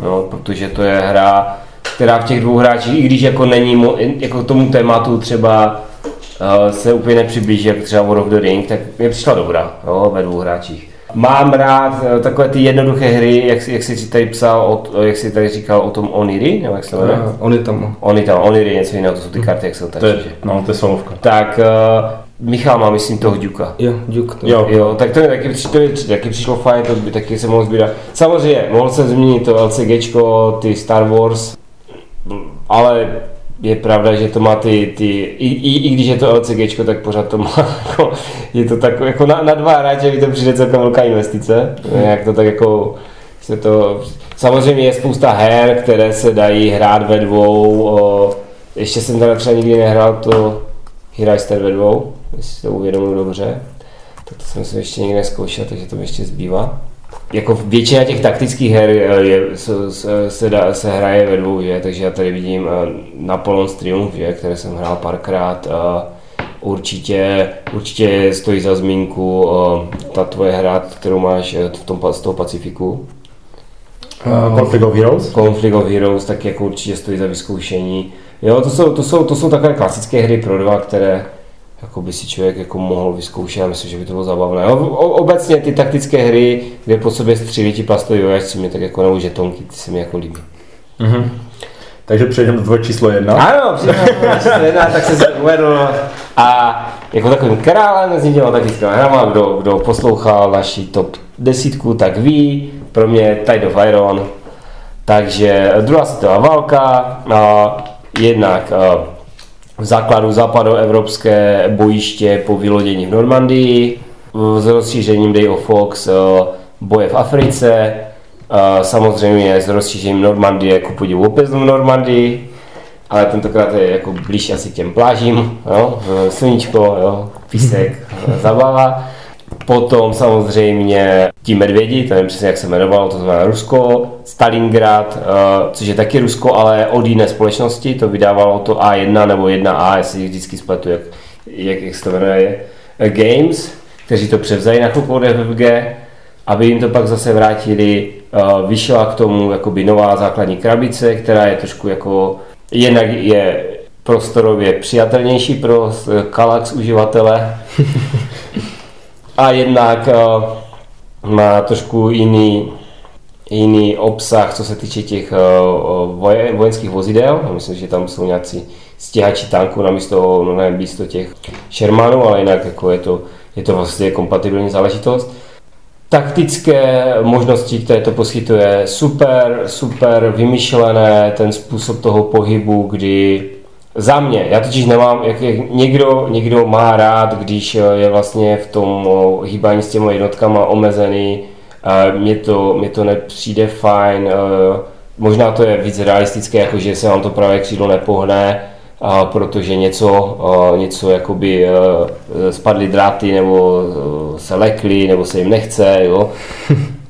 No, protože to je hra, která v těch dvou hráčích, i když jako není mo- jako tomu tématu třeba uh, se úplně nepřiblíží, jak třeba World of the Ring, tak mi přišla dobrá, jo, ve dvou hráčích. Mám rád uh, takové ty jednoduché hry, jak, jak jsi tady psal, o, jak jsi tady říkal o tom Oniri, nebo jak se jmenuje? Uh, Onitama. Onitama, Oniri je něco jiného, to jsou ty karty, jak se tady říká. No, to je solovka. Tak, uh, Michal má, myslím, toho Duka. Jo, Duke. To. Jo. jo, tak to mi taky, taky přišlo fajn, to by taky se mohl sbírat. Samozřejmě, mohl jsem zmínit to LCGčko, ty Star Wars, ale je pravda, že to má ty, ty i, i, i když je to LCGčko, tak pořád to má, jako, je to tak, jako na, na dva hráče mi to přijde celkem velká investice, jak to tak jako, se to, samozřejmě je spousta her, které se dají hrát ve dvou, o, ještě jsem teda třeba nikdy nehrál to Here I Stand ve dvou, jestli to uvědomuji dobře, tak to jsem si ještě nikdy nezkoušel, takže to mi ještě zbývá. Jako většina těch taktických her je, se, se, da, se hraje ve dvou, že? Takže já tady vidím Napoleon's Triumph, že? Které jsem hrál párkrát. Určitě, určitě stojí za zmínku ta tvoje hra, kterou máš v tom, z toho Pacifiku. Uh, Conflict of Heroes? Conflict of Heroes, tak jako určitě stojí za vyzkoušení. Jo, to jsou, to jsou, to jsou takové klasické hry pro dva, které jako by si člověk jako mohl vyzkoušet, já myslím, že by to bylo zábavné. Obecně ty taktické hry, kde po sobě střílí ti plastoví vojáčci, mi tak jako nebo žetonky, ty se mi jako líbí. Mm-hmm. Takže přejdeme do tvoje číslo jedna. Ano, přejdeme do číslo jedna, tak se uvedl. A jako takovým králem s těma taktickými hrama, kdo, kdo poslouchal naši top desítku, tak ví, pro mě Tide of Iron. Takže druhá světová válka, jednak v základu západoevropské bojiště po vylodění v Normandii, s rozšířením Day of Fox boje v Africe, samozřejmě s rozšířením Normandie jako podivu opět v Normandii, ale tentokrát je jako blíž asi k těm plážím, jo? Sluníčko, jo? Písek, zabava. Potom samozřejmě ti medvědi, to nevím přesně jak se jmenovalo, to znamená Rusko, Stalingrad, což je taky Rusko, ale od jiné společnosti, to vydávalo to A jedna nebo jedna A, jestli vždycky spletu, jak, jak, jak se to jmenuje, Games, kteří to převzali na chvilku od F F G, aby jim to pak zase vrátili, vyšla k tomu jakoby nová základní krabice, která je trošku jako, jednak je prostorově přijatelnější pro Kalax uživatele a jednak má trošku jiný, jiný obsah, co se týče těch voje, vojenských vozidel. Myslím, že tam jsou nějací stíhači tanků namísto, no nevím, místo těch Shermanů, ale jinak jako je, to, je to vlastně kompatibilní záležitost. Taktické možnosti, které to poskytuje, super, super vymyšlené, ten způsob toho pohybu, kdy za mě, já totiž nemám, jak někdo, někdo má rád, když je vlastně v tom hýbání s těmi jednotkami omezený, mně to, mně to nepřijde fajn, možná to je víc realistické, jakože se vám to pravé křídlo nepohne, protože něco, něco jakoby spadly dráty, nebo se lekly, nebo se jim nechce, jo,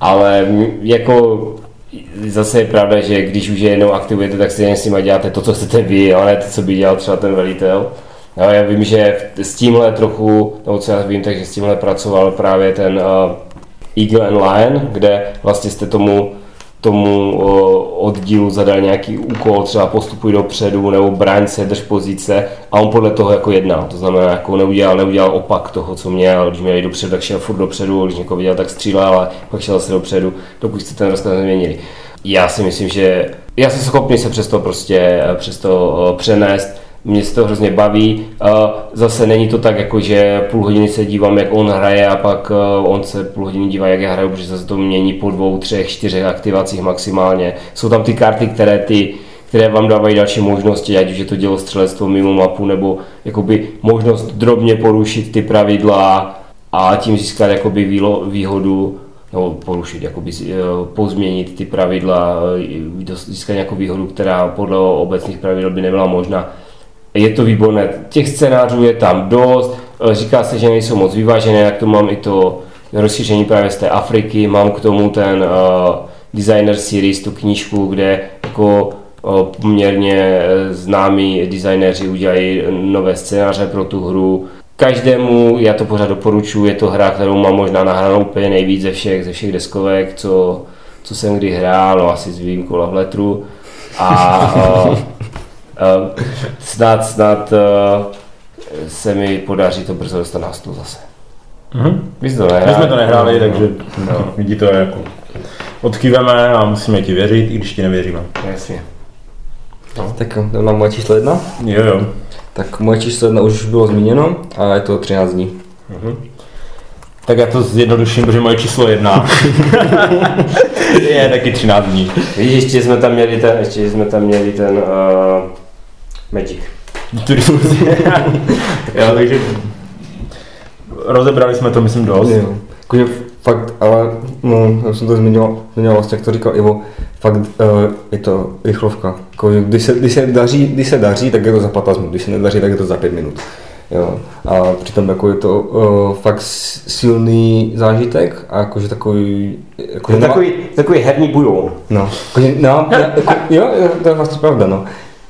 ale jako zase je pravda, že když už je jednou aktivujete, tak stejně s nimi děláte to, co chcete vy, ale to, co by dělal třeba ten velitel. No, já vím, že s tímhle trochu, nebo co já vím, takže s tímhle pracoval právě ten uh, Eagle and Lion, kde vlastně jste tomu, tomu uh, oddílu zadal nějaký úkol, třeba postupuj dopředu, nebo braň se, drž pozice, a on podle toho jako jednal, to znamená, jako neudělal, neudělal opak toho, co měl, když měl jít dopředu, tak šel furt dopředu, když někoho viděl, tak střílel, ale pak šel zase dopředu, dokud jste ten rozkaz neměnili. Já si myslím, že já jsem schopný se přes to prostě přes to přenést, mě se to hrozně baví, zase není to tak, jako že půl hodiny se dívám, jak on hraje, a pak on se půl hodiny dívá, jak já hraju, protože zase to mění po dvou, třech, čtyřech aktivacích maximálně. Jsou tam ty karty, které, ty, které vám dávají další možnosti, ať už je to dělostřelectvo mimo mapu, nebo jakoby možnost drobně porušit ty pravidla a tím získat jakoby výhodu, nebo porušit, jakoby, pozměnit ty pravidla, získat nějakou výhodu, která podle obecných pravidel by nebyla možná. Je to výborné, těch scénářů je tam dost, říká se, že nejsou moc vyvážené, jak to mám i to rozšíření právě z té Afriky, mám k tomu ten uh, designer series, tu knížku, kde jako uh, poměrně známí designéři udělají nové scénáře pro tu hru. Každému, já to pořád doporučuji, je to hra, kterou mám možná nahranou úplně nejvíc ze všech, ze všech deskovek, co, co jsem kdy hrál, no asi s výjimkou Love Letteru. A uh, Uh, snad, snad uh, se mi podaří to brzo dostat na stůl zase. Mm-hmm. My jsme to nehráli, to nehráli no, takže no. Vidí to jako odkýváme a musíme ti věřit, i když ti nevěříme. Jasně. No. Tak jdem na moje číslo jedna. Jo jo. Tak moje číslo jedna už bylo zmíněno a je to třináct dní. Mm-hmm. Tak já to zjednoduším, protože moje číslo jedna je taky třináct dní. Víš, ještě jsme tam měli ten, ještě jsme tam měli ten... Uh, Magic. Jo, takže rozebrali jsme to, myslím, dost. Jakože fakt, ale no, já jsem to zmínil, zmínil vlastně, jak to říkal Ivo, fakt uh, je to rychlovka. Jakože když se, když se daří, když se daří, tak je to za patazmu, když se nedaří, tak je to za pět minut. Jo. A přitom jako je to uh, fakt silný zážitek a jakože takový... Jakože nemá... takový, takový herní bujón. No, jakože nemám, jako, jo, to je vlastně pravda, no.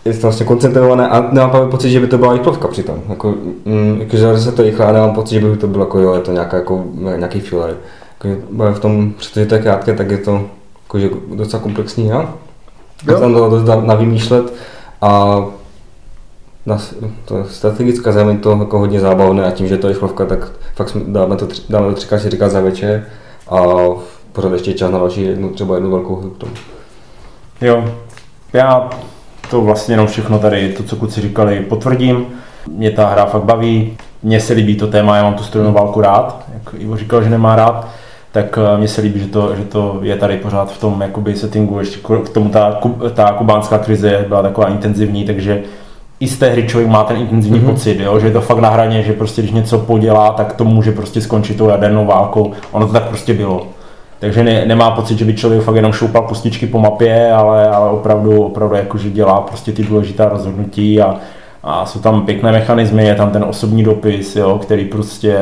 Je to vlastně koncentrované a nemám právě pocit, že by to byla rychlovka přitom. Jako, mm, jakože se to rychle a nemám pocit, že by to bylo jako jo, je to nějaká, jako, nějaký filler. Jakože v tom, protože to je krátké, tak je to jakože docela komplexní hra. Já se tam to dost navymýšlet a na, to strategická zároveň to jako hodně zábavné a tím, že je to rychlovka, tak fakt jsme, dáme to třikrát, čtyřikrát za večer a pořád ještě čas na další jednu, třeba jednu velkou hru k tomu. Jo, já to vlastně jenom všechno tady, to co kluci říkali, potvrdím. Mě ta hra fakt baví, mně se líbí to téma, já mám tu studenou válku rád, jak Ivo říkal, že nemá rád, tak mně se líbí, že to, že to je tady pořád v tom jakoby settingu, ještě k tomu ta, ta kubánská krize byla taková intenzivní, takže i z té hry člověk má ten intenzivní mm-hmm. pocit, jo? Že je to fakt na hraně, že prostě když něco podělá, tak to může prostě skončit tou jadernou válkou, ono to tak prostě bylo. Takže ne, nemá pocit, že by člověk fakt jenom šoupal kostičky po mapě, ale, ale opravdu, opravdu jako, že dělá prostě ty důležitá rozhodnutí a, a jsou tam pěkné mechanismy, je tam ten osobní dopis, jo, který prostě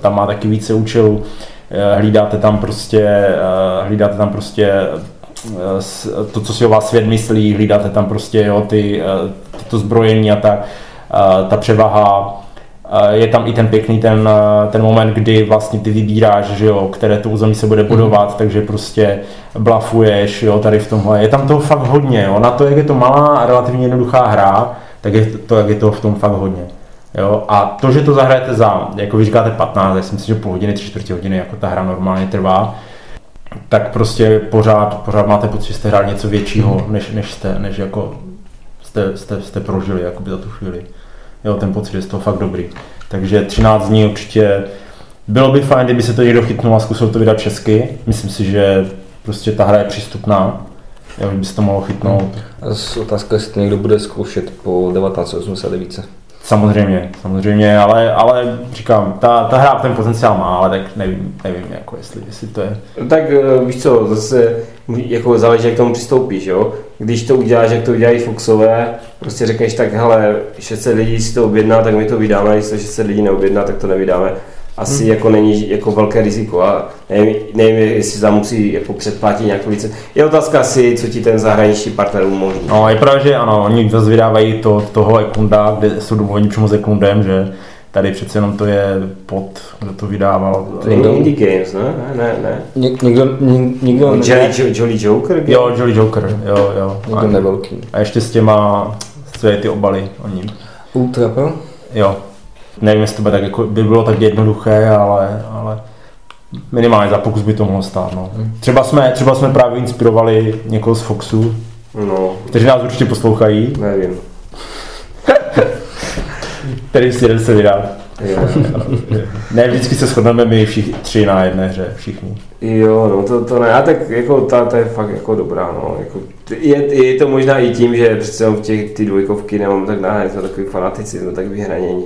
tam má taky více účelů. hlídáte tam prostě, hlídáte tam prostě to, co si o vás svět myslí, hlídáte tam prostě jo, ty, to zbrojení a ta, ta převaha. Je tam i ten pěkný ten, ten moment, kdy vlastně ty vybíráš, že jo, které to území se bude budovat, mm. takže prostě blafuješ, jo, tady v tomhle. Je tam toho fakt hodně, jo. Na to, jak je to malá a relativně jednoduchá hra, tak je to, jak je toho v tom fakt hodně. Jo. A to, že to zahrajete za, jako vy říkáte patnáct, já si myslím, že půl hodiny, tři čtvrtě hodiny, jako ta hra normálně trvá, tak prostě pořád, pořád máte pocit, že jste hrát něco většího, mm. než, než, jste, než jako jste, jste, jste prožili jakoby za tu chvíli. Jo, ten pocit je z toho fakt dobrý. Takže třináct dní určitě bylo by fajn, kdyby se to někdo chytnul a zkusil to vydat česky. Myslím si, že prostě ta hra je přístupná, jo, že by se to mohlo chytnout. Otázka, jestli to někdo bude zkoušet po devatenáct osmdesát devět. Samozřejmě, samozřejmě, ale, ale říkám, ta, ta hra ten potenciál má, ale tak nevím, nevím jako jestli, jestli to je. No tak víš co, zase jako záleží, jak k tomu přistoupíš, jo? Když to uděláš, jak to udělají Foxové, prostě řekneš tak, hele, šest set lidí si to objedná, tak my to vydáme, když to šest set lidí neobjedná, tak to nevydáme. Asi hmm. jako není jako velké riziko a nevím, nevím jestli tam musí jako předplatit nějakou licenci. Je otázka asi, co ti ten zahraniční partner umožní. No je pravda, že ano, oni zase vydávají to, toho Ekunda, kde jsou domluveni přímo s Ekundem, že tady přece jenom to je pod, kdo to vydával. To je Indie Games, ne? Ne, ne. Ně, někdo, ně, někdo Jolly, ne? Jolly Joker? Game? Jo, Jolly Joker, jo, jo. Někdo nevelký. A ještě s těma, co je ty obaly o ním. Ultra Pro? Jo. Nevím, jestli to by, tak jako, by bylo tak jednoduché, ale, ale minimálně za pokus by to mohlo stát. No. Třeba, jsme, třeba jsme právě inspirovali někoho z Foxu, no. Kteří nás určitě poslouchají. Nevím. Který si jeden se vydá. Ne, vždycky se shodneme my všichni, tři na jedné hře, všichni. Jo, no to, to ne, a tak jako ta, ta je fakt jako dobrá, no. Jako, je, je to možná i tím, že přece v těch ty dvojkovky nemám tak náhle, jsme takový fanatici, jsme tak vyhranění.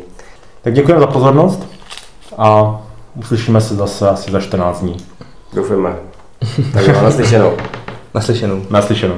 Tak děkujeme za pozornost a uslyšíme se zase asi za čtrnáct dní. Doufujeme. Tak jo, naslyšenou. Naslyšenou. Naslyšenou.